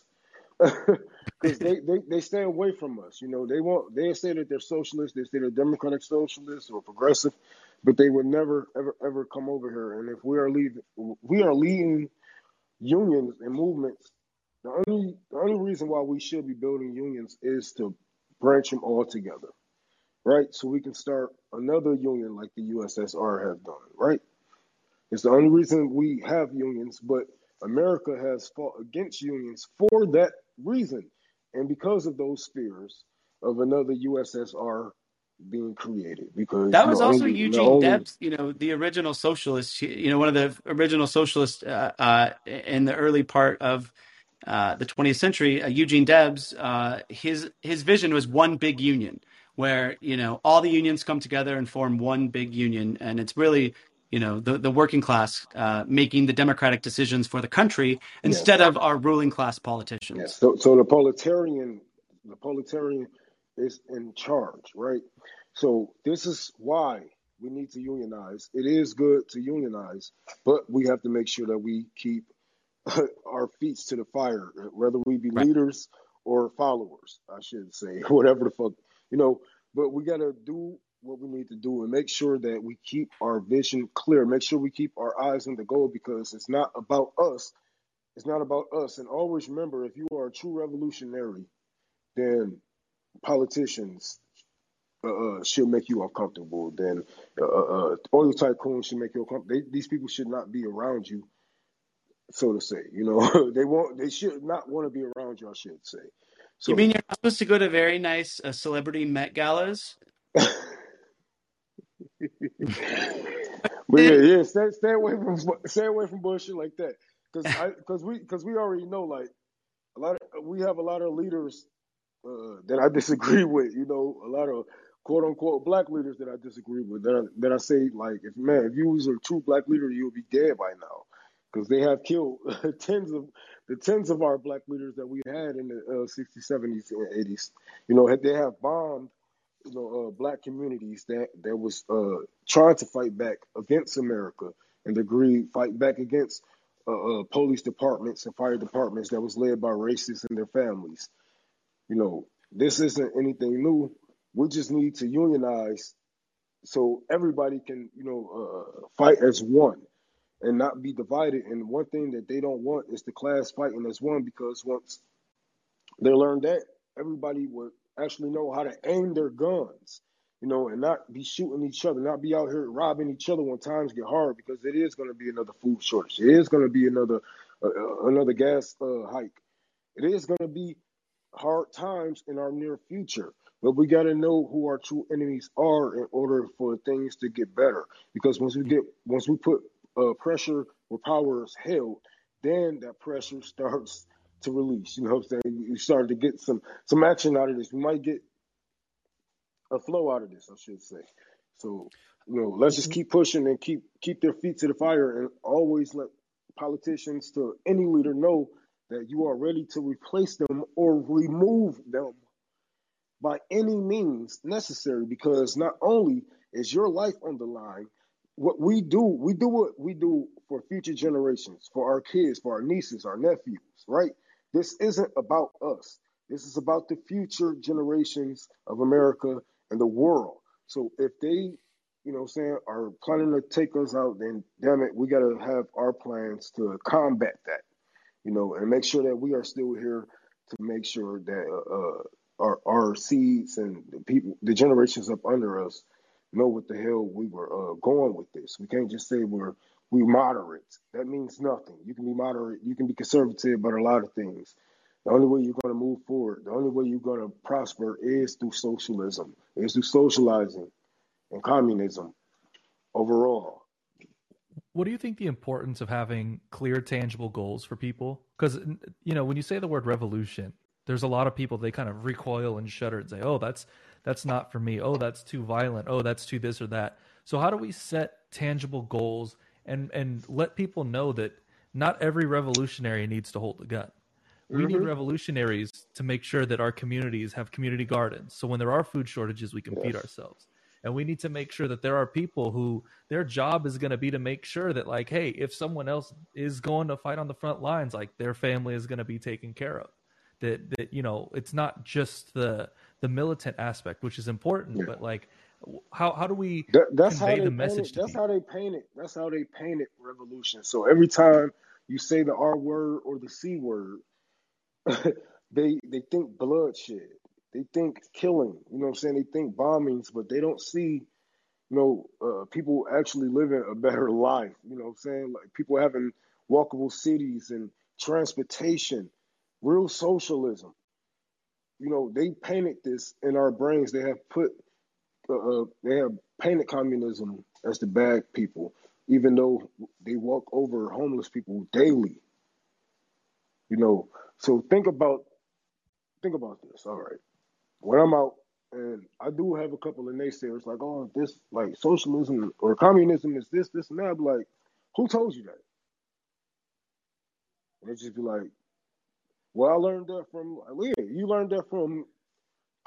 they stay away from us. They say that they're socialist, they say they're democratic socialists or progressive, but they would never ever come over here. And if we are leading unions and movements, the only reason why we should be building unions is to branch them all together. Right? So we can start another union like the USSR have done, right? It's the only reason we have unions, but America has fought against unions for that reason and because of those fears of another USSR being created. Because that was also Eugene Debs, the original socialist, one of the original socialists in the early part of the 20th century, Eugene Debs, his vision was one big union, where all the unions come together and form one big union, and it's really the working class making the democratic decisions for the country instead of our ruling class politicians. Yes. So the proletarian is in charge, right? So this is why we need to unionize. It is good to unionize, but we have to make sure that we keep our feet to the fire, whether we be leaders or followers, I should say, whatever the fuck. But we got to do what we need to do and make sure that we keep our vision clear. Make sure we keep our eyes on the goal, because it's not about us. It's not about us. And always remember, if you are a true revolutionary, then politicians should make you uncomfortable. Then oil tycoons should make you uncomfortable. These people should not be around you, so to say. You know, they should not want to be around you, I should say. So, you mean you're not supposed to go to very nice celebrity Met Galas? But yeah, stay away from bullshit like that, because we already know, like, we have a lot of leaders that I disagree with. You know, a lot of quote unquote black leaders that I disagree with. That I say, like, if you was a true black leader, you would be dead by now, because they have killed tens of our black leaders that we had in the 60s, 70s, and 80s. You know, they have bombed, you know, black communities that was trying to fight back against America and fight back against police departments and fire departments that was led by racists and their families. You know, this isn't anything new. We just need to unionize so everybody can, you know, fight as one and not be divided. And one thing that they don't want is the class fighting as one, because once they learn that, everybody would actually know how to aim their guns, you know, and not be shooting each other, not be out here robbing each other when times get hard, because it is going to be another food shortage. It is going to be another gas hike. It is going to be hard times in our near future, but we got to know who our true enemies are in order for things to get better, because once we put pressure where power is held, then that pressure starts to release. You know what I'm saying? We started to get some action out of this. We might get a flow out of this, I should say. So, you know, let's just keep pushing and keep their feet to the fire, and always let politicians, to any leader, know that you are ready to replace them or remove them by any means necessary, because not only is your life on the line, what we do what we do for future generations, for our kids, for our nieces, our nephews, right? This isn't about us. This is about the future generations of America and the world. So if they, you know what I'm saying, are planning to take us out, then damn it, we got to have our plans to combat that, you know, and make sure that we are still here to make sure that our seeds and the people, the generations up under us, know what the hell we were going with this. We can't just say we moderate. That means nothing. You can be moderate. You can be conservative about a lot of things. The only way you're going to move forward, the only way you're going to prosper, is through socialism, is through socializing and communism overall. What do you think the importance of having clear, tangible goals for people? Because, you know, when you say the word revolution, there's a lot of people, they kind of recoil and shudder and say, oh, that's not for me. Oh, that's too violent. Oh, that's too this or that. So how do we set tangible goals and let people know that not every revolutionary needs to hold the gun? We need revolutionaries to make sure that our communities have community gardens, so when there are food shortages, we can feed ourselves. And we need to make sure that there are people who their job is going to be to make sure that, like, hey, if someone else is going to fight on the front lines, like, their family is going to be taken care of. That you know, it's not just the militant aspect, which is important, but like, how do we convey the message to people? That's how they painted revolution. So every time you say the R word or the C word, they think bloodshed. They think killing. You know what I'm saying? They think bombings, but they don't see, you know, people actually living a better life. You know what I'm saying? Like, people having walkable cities and transportation, real socialism. You know, they painted this in our brains. They have painted communism as the bad people, even though they walk over homeless people daily. You know, so think about this. All right, when I'm out, and I do have a couple of naysayers, like, oh, this, like, socialism or communism is this, and that. I'm like, who told you that? And they just be like, well, I learned that from, yeah, you learned that from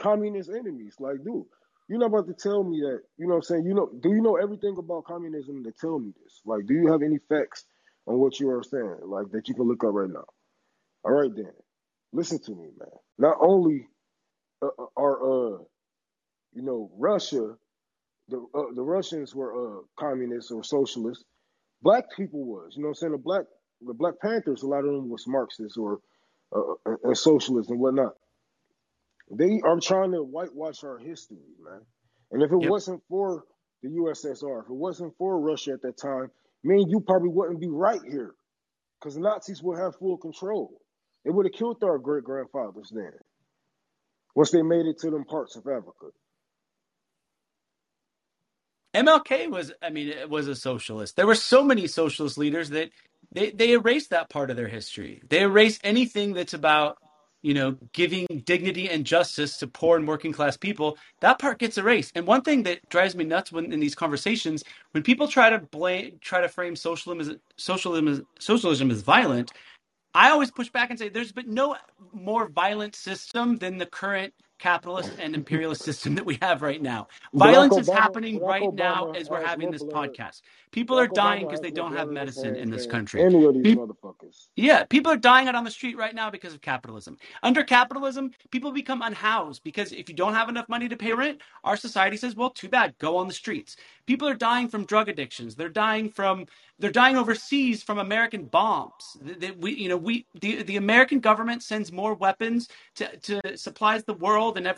communist enemies. Like, dude, you're not about to tell me that, you know what I'm saying? You know, do you know everything about communism to tell me this? Like, do you have any facts on what you are saying, like, that you can look up right now? All right, then. Listen to me, man. Not only are, you know, Russia, the Russians were communists or socialists. Black people was, you know what I'm saying? The black the Black Panthers, a lot of them was Marxists or socialists and whatnot. They are trying to whitewash our history, man. And if it wasn't for the USSR, if it wasn't for Russia at that time, me and you probably wouldn't be right here, because the Nazis would have full control. They would have killed our great-grandfathers then, once they made it to them parts of Africa. MLK was, I mean, it was a socialist. There were so many socialist leaders that they erased that part of their history. They erased anything that's about, you know, giving dignity and justice to poor and working class people. That part gets erased. And one thing that drives me nuts when in these conversations, when people try to frame socialism as violent, I always push back and say there's been no more violent system than the current capitalist and imperialist system that we have right now. Violence is happening right now as we're having this podcast. People are dying because they don't have medicine in this country. People are dying out on the street right now because of capitalism. Under capitalism, people become unhoused because if you don't have enough money to pay rent, our society says, well, too bad, go on the streets. People are dying from drug addictions. They're dying overseas from American bombs. The American government sends more weapons to supplies the world and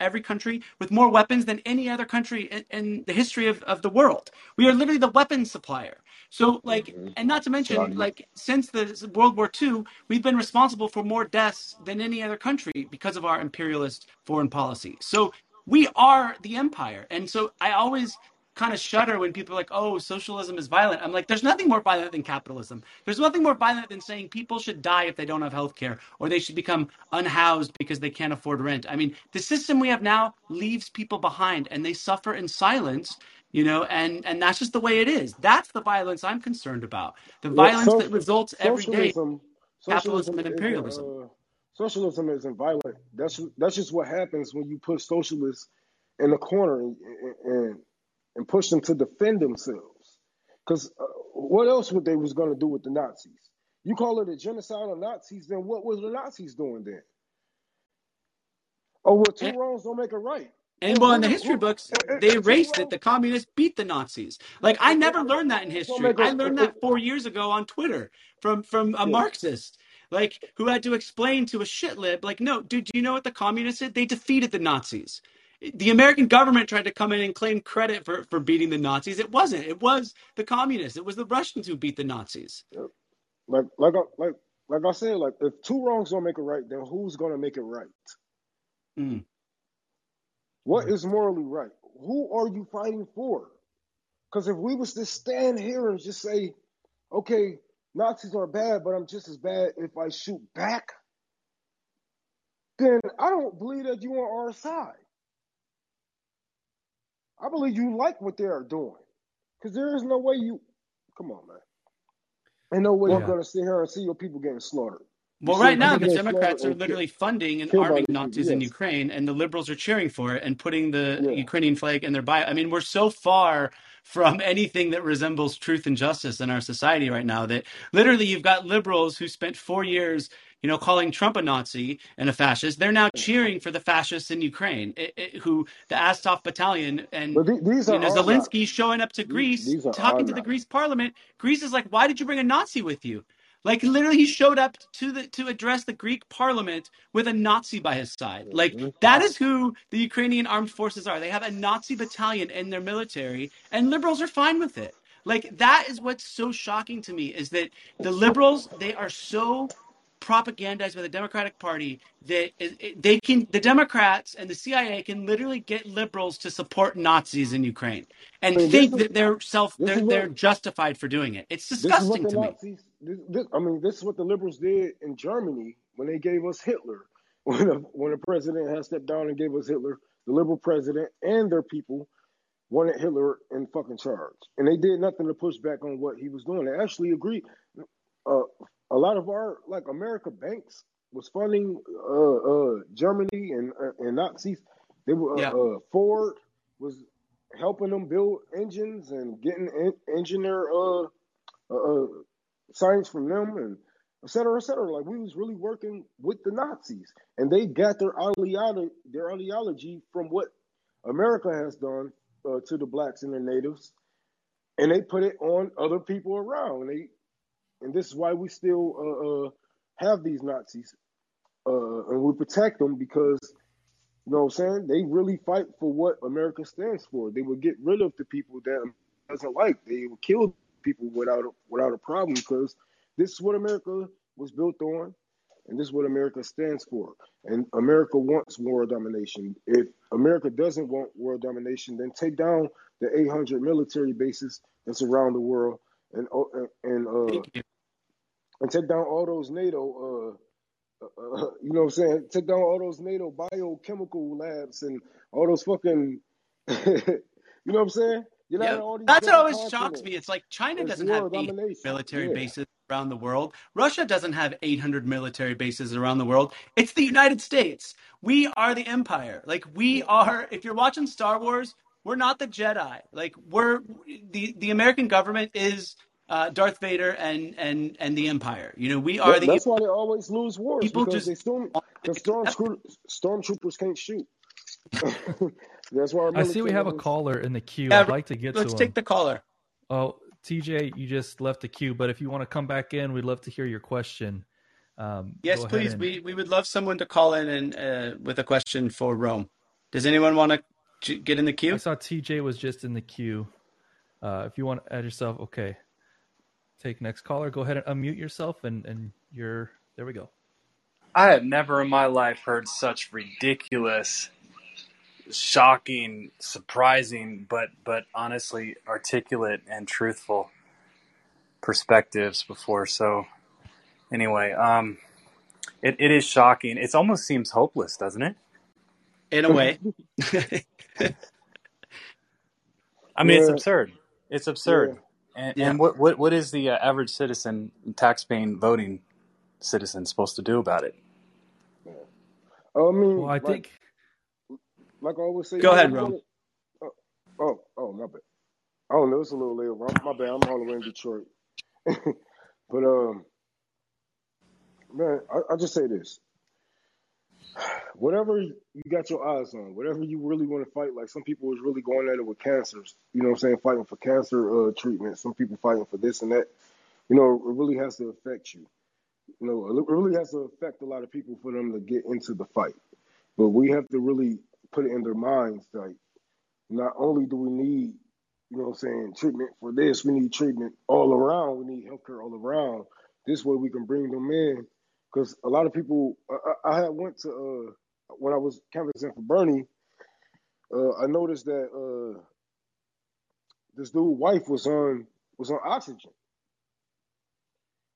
every country with more weapons than any other country in the history of the world. We are literally the weapons supplier. So, like, and not to mention, like, since the World War II, we've been responsible for more deaths than any other country because of our imperialist foreign policy. So we are the empire. And so I always kind of shudder when people are like, oh, socialism is violent. I'm like, there's nothing more violent than capitalism. There's nothing more violent than saying people should die if they don't have health care, or they should become unhoused because they can't afford rent. I mean, the system we have now leaves people behind and they suffer in silence, you know, and that's just the way it is. That's the violence I'm concerned about. The violence that results every day, capitalism and imperialism. Socialism isn't violent. That's just what happens when you put socialists in the corner and push them to defend themselves. Because what else would they was going to do with the Nazis? You call it a genocide of Nazis, then what was the Nazis doing then? Oh, well, two wrongs don't make a right. And well, in the history books, they erased it. The communists beat the Nazis. Like, I never learned that in history. I learned that 4 years ago on Twitter from a Marxist, like, who had to explain to a shitlib, like, no, dude, do you know what the communists did? They defeated the Nazis. The American government tried to come in and claim credit for beating the Nazis. It wasn't. It was the communists. It was the Russians who beat the Nazis. Yep. Like I said, like, if two wrongs don't make it right, then who's going to make it right? Mm. What is morally right? Who are you fighting for? Because if we was to stand here and just say, okay, Nazis are bad, but I'm just as bad if I shoot back, then I don't believe that you're on our side. I believe you like what they are doing, because there is no way you – come on, man. There's no way you're going to sit here and see your people getting slaughtered. Well, right now, the Democrats are literally funding and arming Nazis in Ukraine, and the liberals are cheering for it and putting the Ukrainian flag in their bio. I mean, we're so far from anything that resembles truth and justice in our society right now that literally you've got liberals who spent 4 years – you know, calling Trump a Nazi and a fascist. They're now cheering for the fascists in Ukraine, who the Azov Battalion and Zelensky showing up to Greece, talking to the Greece parliament. Greece is like, why did you bring a Nazi with you? Like, literally, he showed up to address the Greek parliament with a Nazi by his side. Like, that is who the Ukrainian armed forces are. They have a Nazi battalion in their military, and liberals are fine with it. Like, that is what's so shocking to me, is that the liberals, they are so propagandized by the Democratic Party that the Democrats and the CIA can literally get liberals to support Nazis in Ukraine and they're justified for doing it. It's disgusting to me. This is what the liberals did in Germany when they gave us Hitler. When a president has stepped down and gave us Hitler, the liberal president and their people wanted Hitler in fucking charge, and they did nothing to push back on what he was doing. They actually agreed. A lot of our, like, America banks was funding Germany and Nazis. They were Ford was helping them build engines and getting engineer science from them, and et cetera, et cetera. Like, we was really working with the Nazis, and they got their ideology from what America has done to the blacks and the natives, and they put it on other people around. They And this is why we still have these Nazis. And we protect them because, you know what I'm saying, they really fight for what America stands for. They will get rid of the people that doesn't like. They will kill people without a problem, because this is what America was built on, and this is what America stands for. And America wants world domination. If America doesn't want world domination, then take down the 800 military bases that's around the world, and take down all those NATO. You know what I'm saying? Take down all those NATO biochemical labs and all those fucking. You know what I'm saying? You know, yeah. All these, that's what always shocks me. It's like China doesn't have 800 military bases around the world. Russia doesn't have 800 military bases around the world. It's the United States. We are the empire. Like, we are. If you're watching Star Wars, we're not the Jedi. Like, we're the American government is Darth Vader and the empire. You know, we are the. That's why they always lose wars. People just stormtroopers can't shoot. That's why I see we have a caller in the queue. Yeah, I'd like to get to him. Let's take the caller. Oh, TJ, you just left the queue, but if you want to come back in, we'd love to hear your question. Yes, please. We would love someone to call in and with a question for Rome. Does anyone want to get in the queue? I saw TJ was just in the queue. If you want to add yourself, okay. Take next caller. Go ahead and unmute yourself, and you're there. We go. I have never in my life heard such ridiculous, shocking, surprising, but honestly articulate and truthful perspectives before. So anyway, it is shocking. It almost seems hopeless, doesn't it? In a way. I mean, it's absurd. It's absurd. Yeah. And what is the average citizen, tax-paying, voting citizen supposed to do about it? I mean, well, I think... Like I always say, go ahead, Rome. Oh, my bad. I don't know. It's a little late. My bad. I'm all the way in Detroit. But man, I just say this: whatever you got your eyes on, whatever you really want to fight. Like, some people is really going at it with cancers. You know what I'm saying? Fighting for cancer treatment. Some people fighting for this and that. You know, it really has to affect you. You know, it really has to affect a lot of people for them to get into the fight. But we have to really put it in their minds, like, not only do we need, you know what I'm saying, treatment for this, we need treatment all around. We need healthcare all around. This way we can bring them in. Because a lot of people, I had went to, when I was canvassing for Bernie, I noticed that this dude's wife was on oxygen.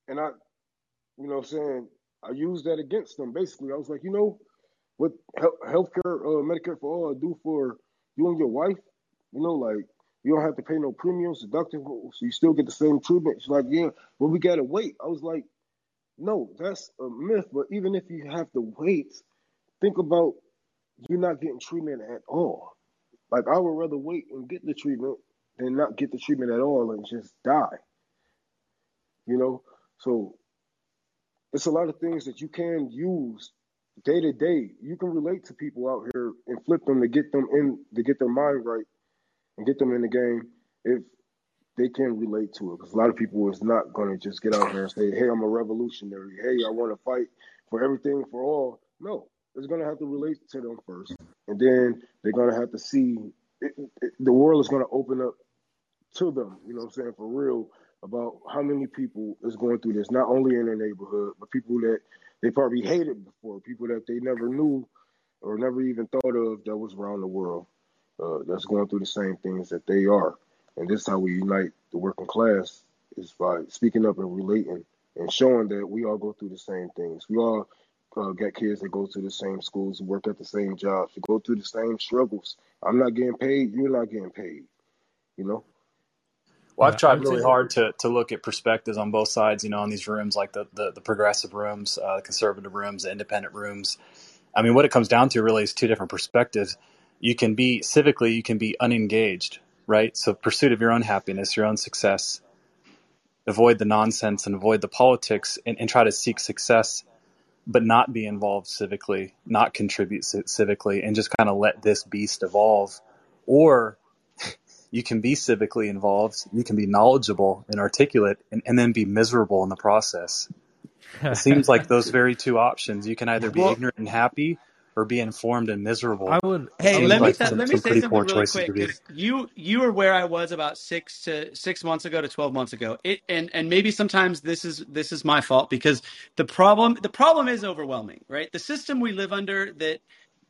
And I, you know what I'm saying, I used that against them, basically. I was like, you know, what healthcare, Medicare for all, do for you and your wife? You know, like, you don't have to pay no premiums, deductibles, so you still get the same treatment. She's like, yeah, well, we gotta wait. I was like, no, that's a myth. But even if you have to wait, think about you not getting treatment at all. Like, I would rather wait and get the treatment than not get the treatment at all and just die. You know, so it's a lot of things that you can use. Day to day, you can relate to people out here and flip them to get them in, to get their mind right and get them in the game if they can relate to it. Because a lot of people is not going to just get out there and say, hey, I'm a revolutionary. Hey, I want to fight for everything, for all. No, it's going to have to relate to them first. And then they're going to have to see the world is going to open up to them, you know what I'm saying, for real, about how many people is going through this, not only in their neighborhood, but people that they probably hated before, people that they never knew or never even thought of that was around the world that's going through the same things that they are. And this is how we unite the working class, is by speaking up and relating and showing that we all go through the same things. We all got kids that go to the same schools, work at the same jobs, go through the same struggles. I'm not getting paid, you're not getting paid, you know? Well, I've tried really hard to look at perspectives on both sides, you know, on these rooms, like the progressive rooms, the conservative rooms, the independent rooms. I mean, what it comes down to really is two different perspectives. You can be civically, you can be unengaged, right? So pursuit of your own happiness, your own success, avoid the nonsense and avoid the politics and try to seek success, but not be involved civically, not contribute civically, and just kind of let this beast evolve. Or You can be civically involved, you can be knowledgeable and articulate, and then be miserable in the process. It seems like those very two options. You can either be ignorant and happy or be informed and miserable. I would. Hey, let me say something really quick. You were where I was about 6 months ago to 12 months ago. And maybe sometimes this is my fault, because the problem is overwhelming, right? The system we live under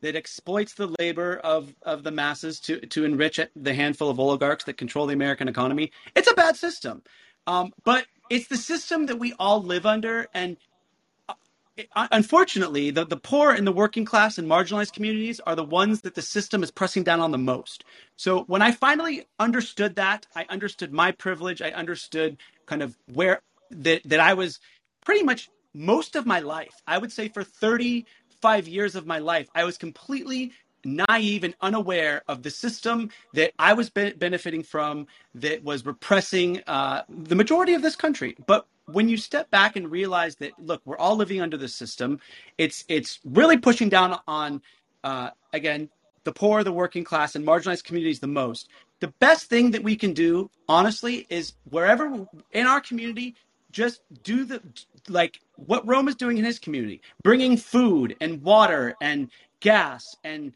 that exploits the labor of the masses to enrich the handful of oligarchs that control the American economy. It's a bad system, but it's the system that we all live under. And unfortunately, the poor and the working class and marginalized communities are the ones that the system is pressing down on the most. So when I finally understood that, I understood my privilege. I understood kind of where that I was pretty much most of my life. I would say for 35 years of my life, I was completely naive and unaware of the system that I was benefiting from, that was repressing the majority of this country. But when you step back and realize that, look, we're all living under this system, it's really pushing down on, again, the poor, the working class, and marginalized communities the most. The best thing that we can do, honestly, is wherever in our community, just do what Rome is doing in his community, bringing food and water and gas and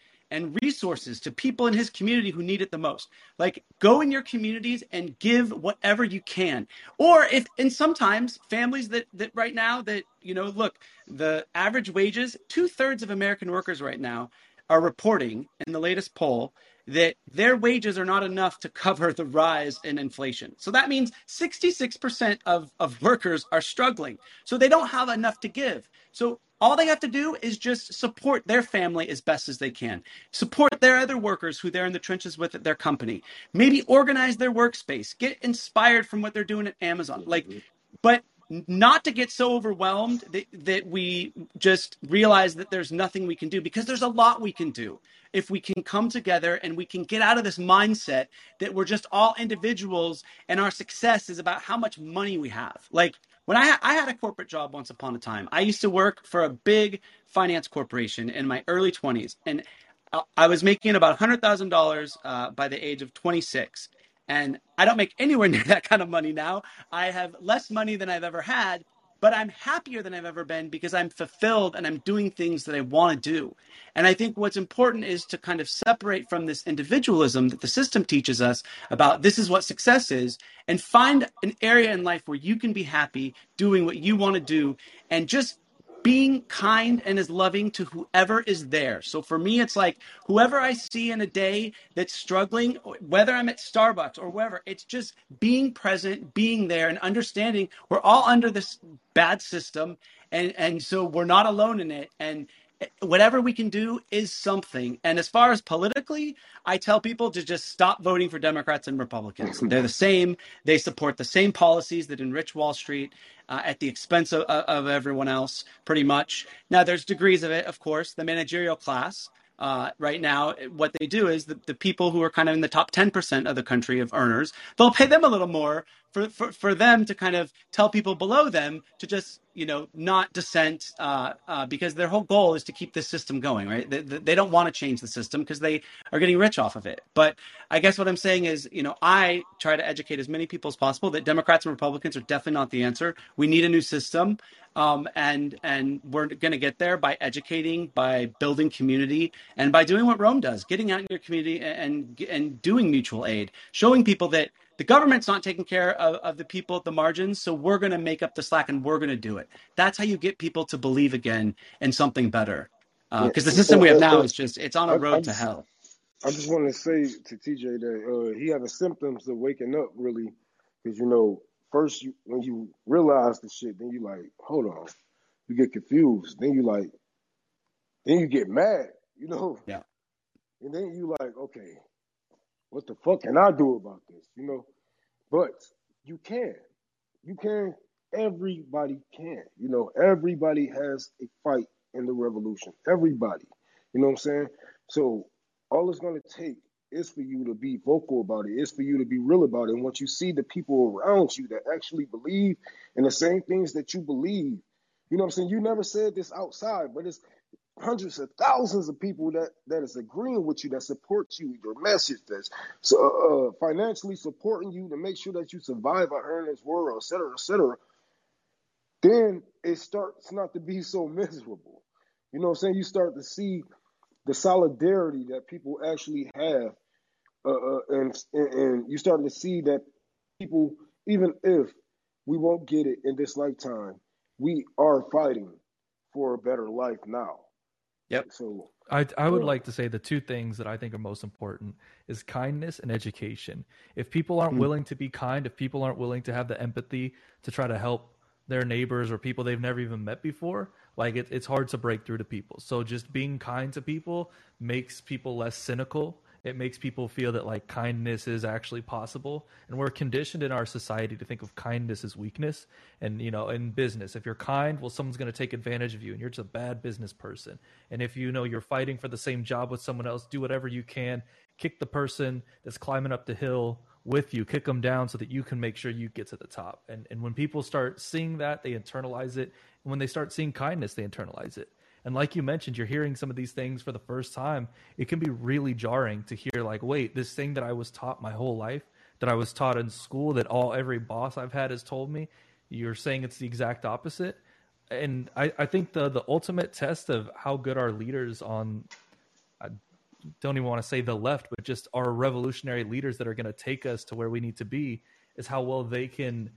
resources to people in his community who need it the most. Like, go in your communities and give whatever you can. Or sometimes families that right now that, you know, look, the average wages, 2/3 of American workers right now are reporting in the latest poll that their wages are not enough to cover the rise in inflation. So that means 66% of workers are struggling. So they don't have enough to give. So all they have to do is just support their family as best as they can. Support their other workers who they're in the trenches with at their company. Maybe organize their workspace. Get inspired from what they're doing at Amazon. Like, but not to get so overwhelmed that we just realize that there's nothing we can do, because there's a lot we can do if we can come together and we can get out of this mindset that we're just all individuals and our success is about how much money we have. Like, when I had a corporate job once upon a time, I used to work for a big finance corporation in my early 20s, and I was making about $100,000 by the age of 26. And I don't make anywhere near that kind of money now. I have less money than I've ever had, but I'm happier than I've ever been because I'm fulfilled and I'm doing things that I want to do. And I think what's important is to kind of separate from this individualism that the system teaches us about this is what success is, and find an area in life where you can be happy doing what you want to do and just being kind and as loving to whoever is there. So for me, it's like whoever I see in a day that's struggling, whether I'm at Starbucks or wherever, it's just being present, being there, and understanding we're all under this bad system. And so we're not alone in it. And whatever we can do is something. And as far as politically, I tell people to just stop voting for Democrats and Republicans. They're the same. They support the same policies that enrich Wall Street at the expense of everyone else, pretty much. Now, there's degrees of it, of course. The managerial class right now, what they do is the people who are kind of in the top 10% of the country of earners, they'll pay them a little more for them to kind of tell people below them to just, you know, not dissent, because their whole goal is to keep this system going, right? They don't want to change the system because they are getting rich off of it. But I guess what I'm saying is, you know, I try to educate as many people as possible that Democrats and Republicans are definitely not the answer. We need a new system, and we're going to get there by educating, by building community, and by doing what Rome does, getting out in your community and doing mutual aid, showing people that the government's not taking care of the people at the margins, so we're going to make up the slack and we're going to do it. That's how you get people to believe again in something better. Because the system we have now is just, it's on a road to hell. I just want to say to TJ that he had the symptoms of waking up, really. Because, you know, first when you realize the shit, then you like, hold on. You get confused. Then you like, then you get mad, you know. Yeah. And then you like, okay, what the fuck can I do about this, you know? But you can. You can. Everybody can. You know, everybody has a fight in the revolution. Everybody. You know what I'm saying? So all it's going to take is for you to be vocal about it. It's for you to be real about it. And once you see the people around you that actually believe in the same things that you believe, you know what I'm saying? You never said this outside, but it's hundreds of thousands of people that is agreeing with you, that supports you, your message, that's financially supporting you to make sure that you survive and earn this world, et cetera, then it starts not to be so miserable. You know what I'm saying? You start to see the solidarity that people actually have, and you start to see that people, even if we won't get it in this lifetime, we are fighting for a better life now. Yep. So I would like to say the two things that I think are most important is kindness and education. If people aren't willing to be kind, if people aren't willing to have the empathy to try to help their neighbors or people they've never even met before, like it's hard to break through to people. So just being kind to people makes people less cynical. It makes people feel that like kindness is actually possible. And we're conditioned in our society to think of kindness as weakness. And, you know, in business, if you're kind, well, someone's going to take advantage of you and you're just a bad business person. And if, you know, you're fighting for the same job with someone else, do whatever you can, kick the person that's climbing up the hill with you, kick them down so that you can make sure you get to the top. And when people start seeing that, they internalize it. And when they start seeing kindness, they internalize it. And like you mentioned, you're hearing some of these things for the first time. It can be really jarring to hear like, wait, this thing that I was taught my whole life, that I was taught in school, that every boss I've had has told me, you're saying it's the exact opposite. And I think the ultimate test of how good our leaders on, I don't even want to say the left, but just our revolutionary leaders that are going to take us to where we need to be is how well they can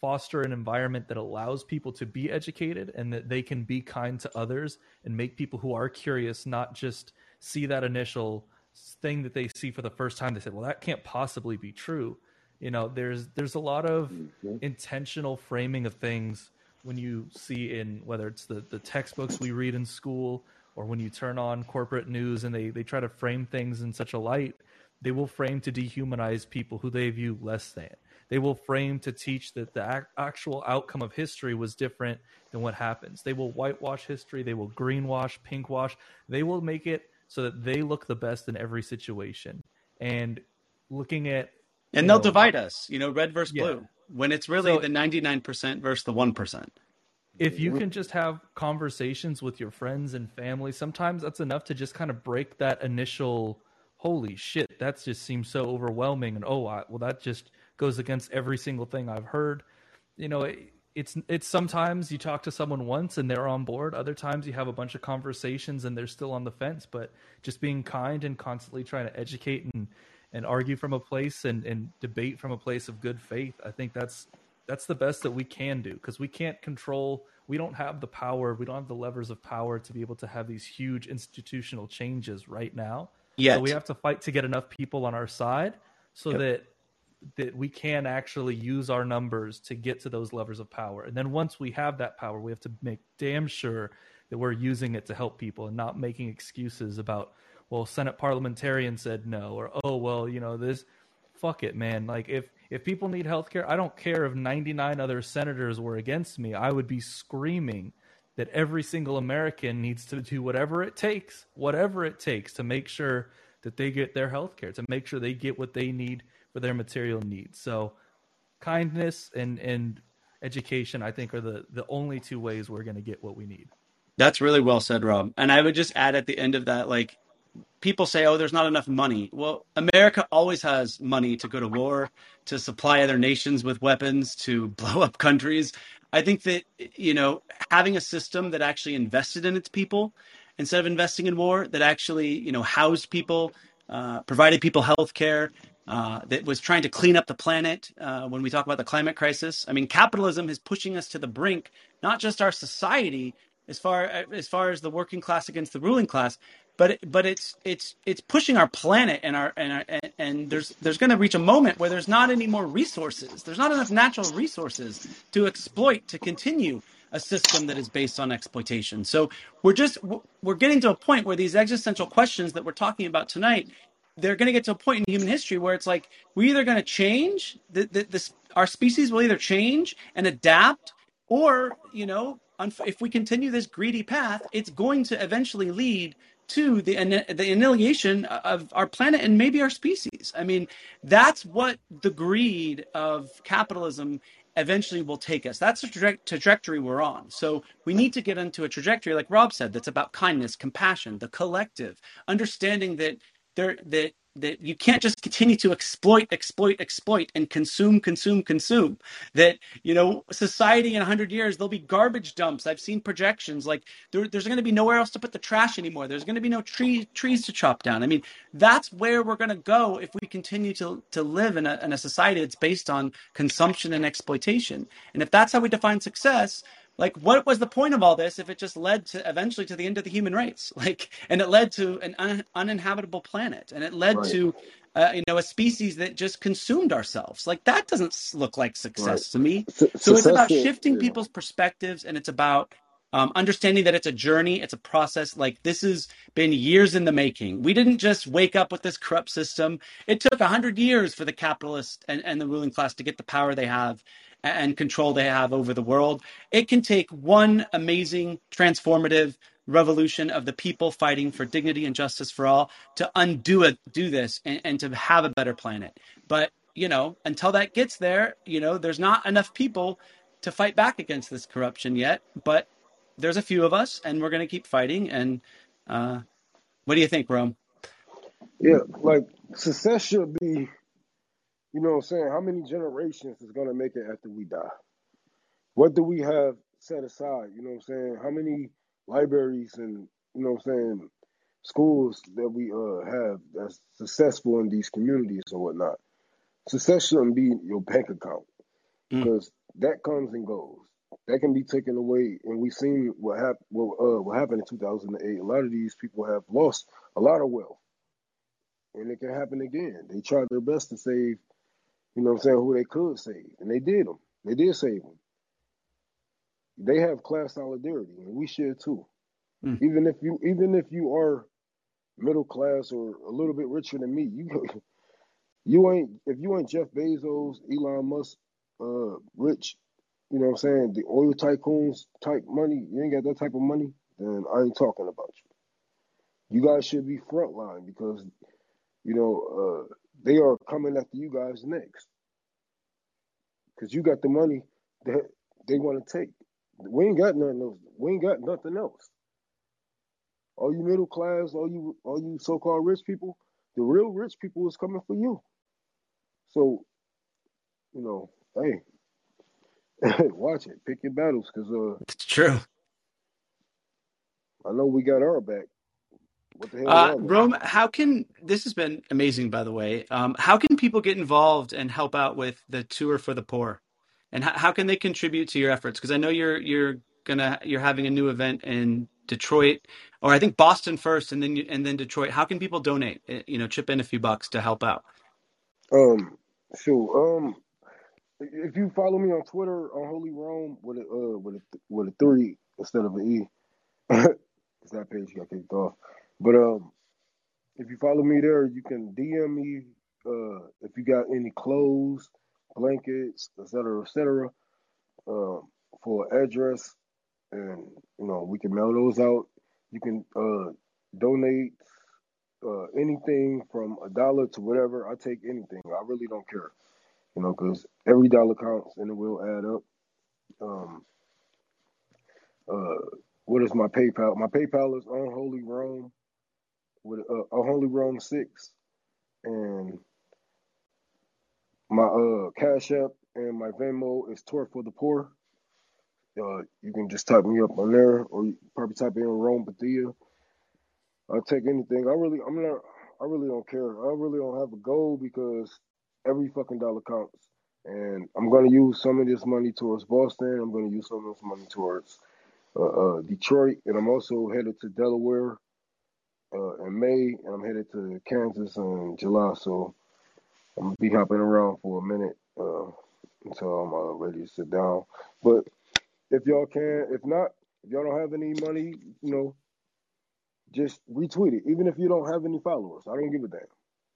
foster an environment that allows people to be educated and that they can be kind to others and make people who are curious not just see that initial thing that they see for the first time. They say, well, that can't possibly be true. You know, there's a lot of intentional framing of things when you see in whether it's the textbooks we read in school or when you turn on corporate news and they try to frame things in such a light, they will frame to dehumanize people who they view less than. They will frame to teach that the actual outcome of history was different than what happens. They will whitewash history. They will greenwash, pinkwash. They will make it so that they look the best in every situation. And looking at... And they'll divide us, red versus blue, when it's really the 99% versus the 1%. If you can just have conversations with your friends and family, sometimes that's enough to just kind of break that initial, holy shit, that just seems so overwhelming. And that just... goes against every single thing I've heard. It's sometimes you talk to someone once and they're on board. Other times you have a bunch of conversations and they're still on the fence. But just being kind and constantly trying to educate and argue from a place and debate from a place of good faith, I think that's the best that we can do, because we can't control. We don't have the power. We don't have the levers of power to be able to have these huge institutional changes right now. Yeah, so we have to fight to get enough people on our side so that we can actually use our numbers to get to those levers of power. And then once we have that power, we have to make damn sure that we're using it to help people and not making excuses about, well, Senate parliamentarian said no, or, this, fuck it, man. Like if people need healthcare, I don't care if 99 other senators were against me. I would be screaming that every single American needs to do whatever it takes to make sure that they get their healthcare, to make sure they get what they need for their material needs. So kindness and education, I think, are the only two ways we're going to get what we need. That's really well said, Rob. And I would just add at the end of that, like, people say, oh, there's not enough money. Well, America always has money to go to war, to supply other nations with weapons, to blow up countries. I think that, having a system that actually invested in its people instead of investing in war, that actually, housed people, provided people health care, that was trying to clean up the planet when we talk about the climate crisis. I mean, capitalism is pushing us to the brink, not just our society as far as the working class against the ruling class, but it's pushing our planet and there's going to reach a moment where there's not any more resources. There's not enough natural resources to exploit to continue a system that is based on exploitation. So we're getting to a point where these existential questions that we're talking about tonight, they're going to get to a point in human history where it's like, we're either going to change, our species will either change and adapt, or, if we continue this greedy path, it's going to eventually lead to the annihilation of our planet and maybe our species. I mean, that's what the greed of capitalism eventually will take us. That's the trajectory we're on. So we need to get into a trajectory, like Rob said, that's about kindness, compassion, the collective, understanding that that you can't just continue to exploit and consume. That, you know, society in 100 years, there'll be garbage dumps. I've seen projections like there's going to be nowhere else to put the trash anymore. There's going to be no trees to chop down. I mean, that's where we're going to go if we continue to live in a society that's based on consumption and exploitation. And if that's how we define success, like, what was the point of all this if it just led to eventually to the end of the human race? Like, and it led to an uninhabitable planet, and it led to, a species that just consumed ourselves. Like, that doesn't look like success to me. So it's about shifting people's perspectives, and it's about understanding that it's a journey, it's a process. Like, this has been years in the making. We didn't just wake up with this corrupt system. It took 100 years for the capitalists and the ruling class to get the power they have and control they have over the world. It can take one amazing transformative revolution of the people fighting for dignity and justice for all to undo this and to have a better planet. But, you know, until that gets there, you know, there's not enough people to fight back against this corruption yet, but there's a few of us, and we're going to keep fighting. And what do you think, Rome? Yeah, like, success should be, you know what I'm saying, how many generations is going to make it after we die? What do we have set aside? You know what I'm saying? How many libraries and, you know what I'm saying, schools that we have that's successful in these communities or whatnot? Success shouldn't be your bank account, because that comes and goes. That can be taken away, and we've seen what happened in 2008. A lot of these people have lost a lot of wealth, and it can happen again. They tried their best to save, you know what I'm saying, who they could save, and they did them. They did save them. They have class solidarity, and we should too. Even if you are middle class or a little bit richer than me, you ain't Jeff Bezos, Elon Musk, rich. You know what I'm saying? The oil tycoons type money. You ain't got that type of money, then I ain't talking about you. You guys should be frontline, because, you know, they are coming after you guys next. Because you got the money that they want to take. We ain't got nothing else. All you middle class, all you so-called rich people, the real rich people is coming for you. So, you know, hey. Watch it. Pick your battles, because it's true. I know we got our back. What the hell? Rome, this has been amazing, by the way. How can people get involved and help out with the Tour for the Poor, and how can they contribute to your efforts? Because I know you're having a new event in Detroit, or I think Boston first, and then Detroit. How can people donate? You know, chip in a few bucks to help out. If you follow me on Twitter, Unholy Rome, with a 3 instead of an E, because that page got kicked off. But if you follow me there, you can DM me if you got any clothes, blankets, et cetera, for address, and, you know, we can mail those out. You can donate anything from $1 to whatever. I take anything. I really don't care. You know, because every dollar counts, and it will add up. What is my PayPal? My PayPal is Unholy Rome with Unholy Rome 6, and my Cash App and my Venmo is Tour for the Poor. You can just type me up on there, or you probably type in Rome Bethea. I'll take anything. I really don't care. I really don't have a goal, because every fucking dollar counts, and I'm going to use some of this money towards Boston. I'm going to use some of this money towards Detroit, and I'm also headed to Delaware in May, and I'm headed to Kansas in July, so I'm going to be hopping around for a minute until I'm ready to sit down. But if y'all can, if not, if y'all don't have any money, you know, just retweet it, even if you don't have any followers. I don't give a damn.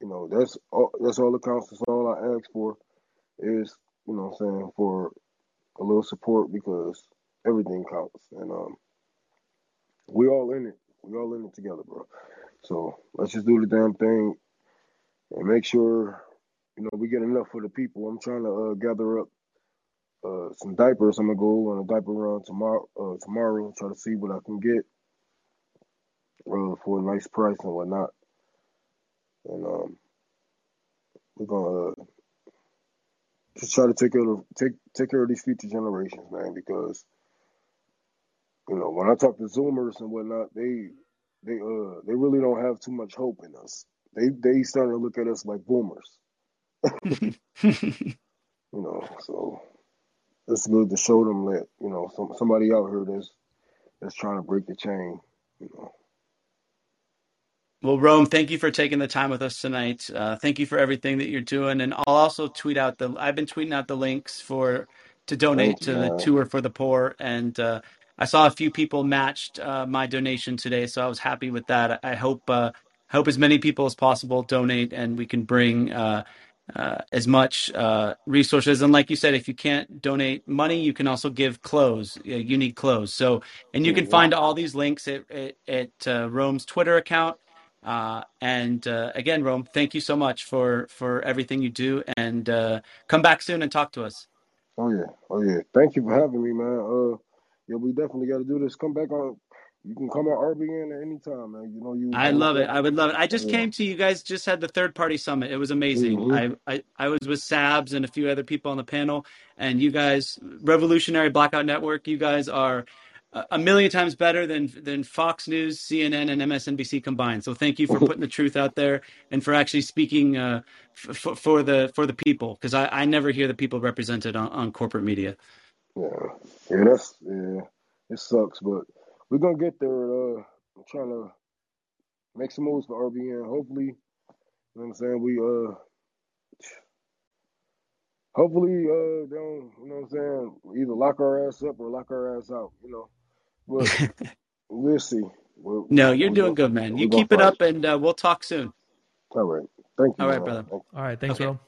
You know, that's all that counts. That's all I ask for is, you know what I'm saying, for a little support, because everything counts. And we all in it. We all in it together, bro. So let's just do the damn thing and make sure, you know, we get enough for the people. I'm trying to gather up some diapers. I'm gonna go on a diaper run tomorrow, try to see what I can get for a nice price and whatnot. And we're gonna just try to take care of these future generations, man, because you know, when I talk to Zoomers and whatnot, they really don't have too much hope in us. They starting to look at us like boomers. You know, so it's good to show them that, you know, somebody out here that's trying to break the chain, you know. Well, Rome, thank you for taking the time with us tonight. Thank you for everything that you're doing. And I'll also tweet out I've been tweeting out the links to donate to the Tour for the Poor. And I saw a few people matched my donation today, so I was happy with that. I hope as many people as possible donate, and we can bring as much resources. And like you said, if you can't donate money, you can also give clothes. You need clothes. So, and you can find all these links at Rome's Twitter account. And again, Rome, thank you so much for everything you do. And come back soon and talk to us. Oh yeah. Thank you for having me, man. Yeah, we definitely got to do this. Come back on. You can come at RBN at any time, man. You know you. I love it. I would love it. I just came to you guys. Just had the third party summit. It was amazing. Mm-hmm. I was with Sabs and a few other people on the panel, and you guys, Revolutionary Blackout Network. You guys are a million times better than Fox News, CNN, and MSNBC combined. So thank you for putting the truth out there and for actually speaking for the people, because I never hear the people represented on corporate media. Yeah, it sucks, but we're going to get there. I'm trying to make some moves for RBN. Hopefully, you know what I'm saying? Hopefully, they don't, you know what I'm saying? Either lock our ass up or lock our ass out, you know? But we'll see. You're doing good, man. You keep it up, and we'll talk soon. All right. Thank you. All right, brother. All right. Thanks, Will.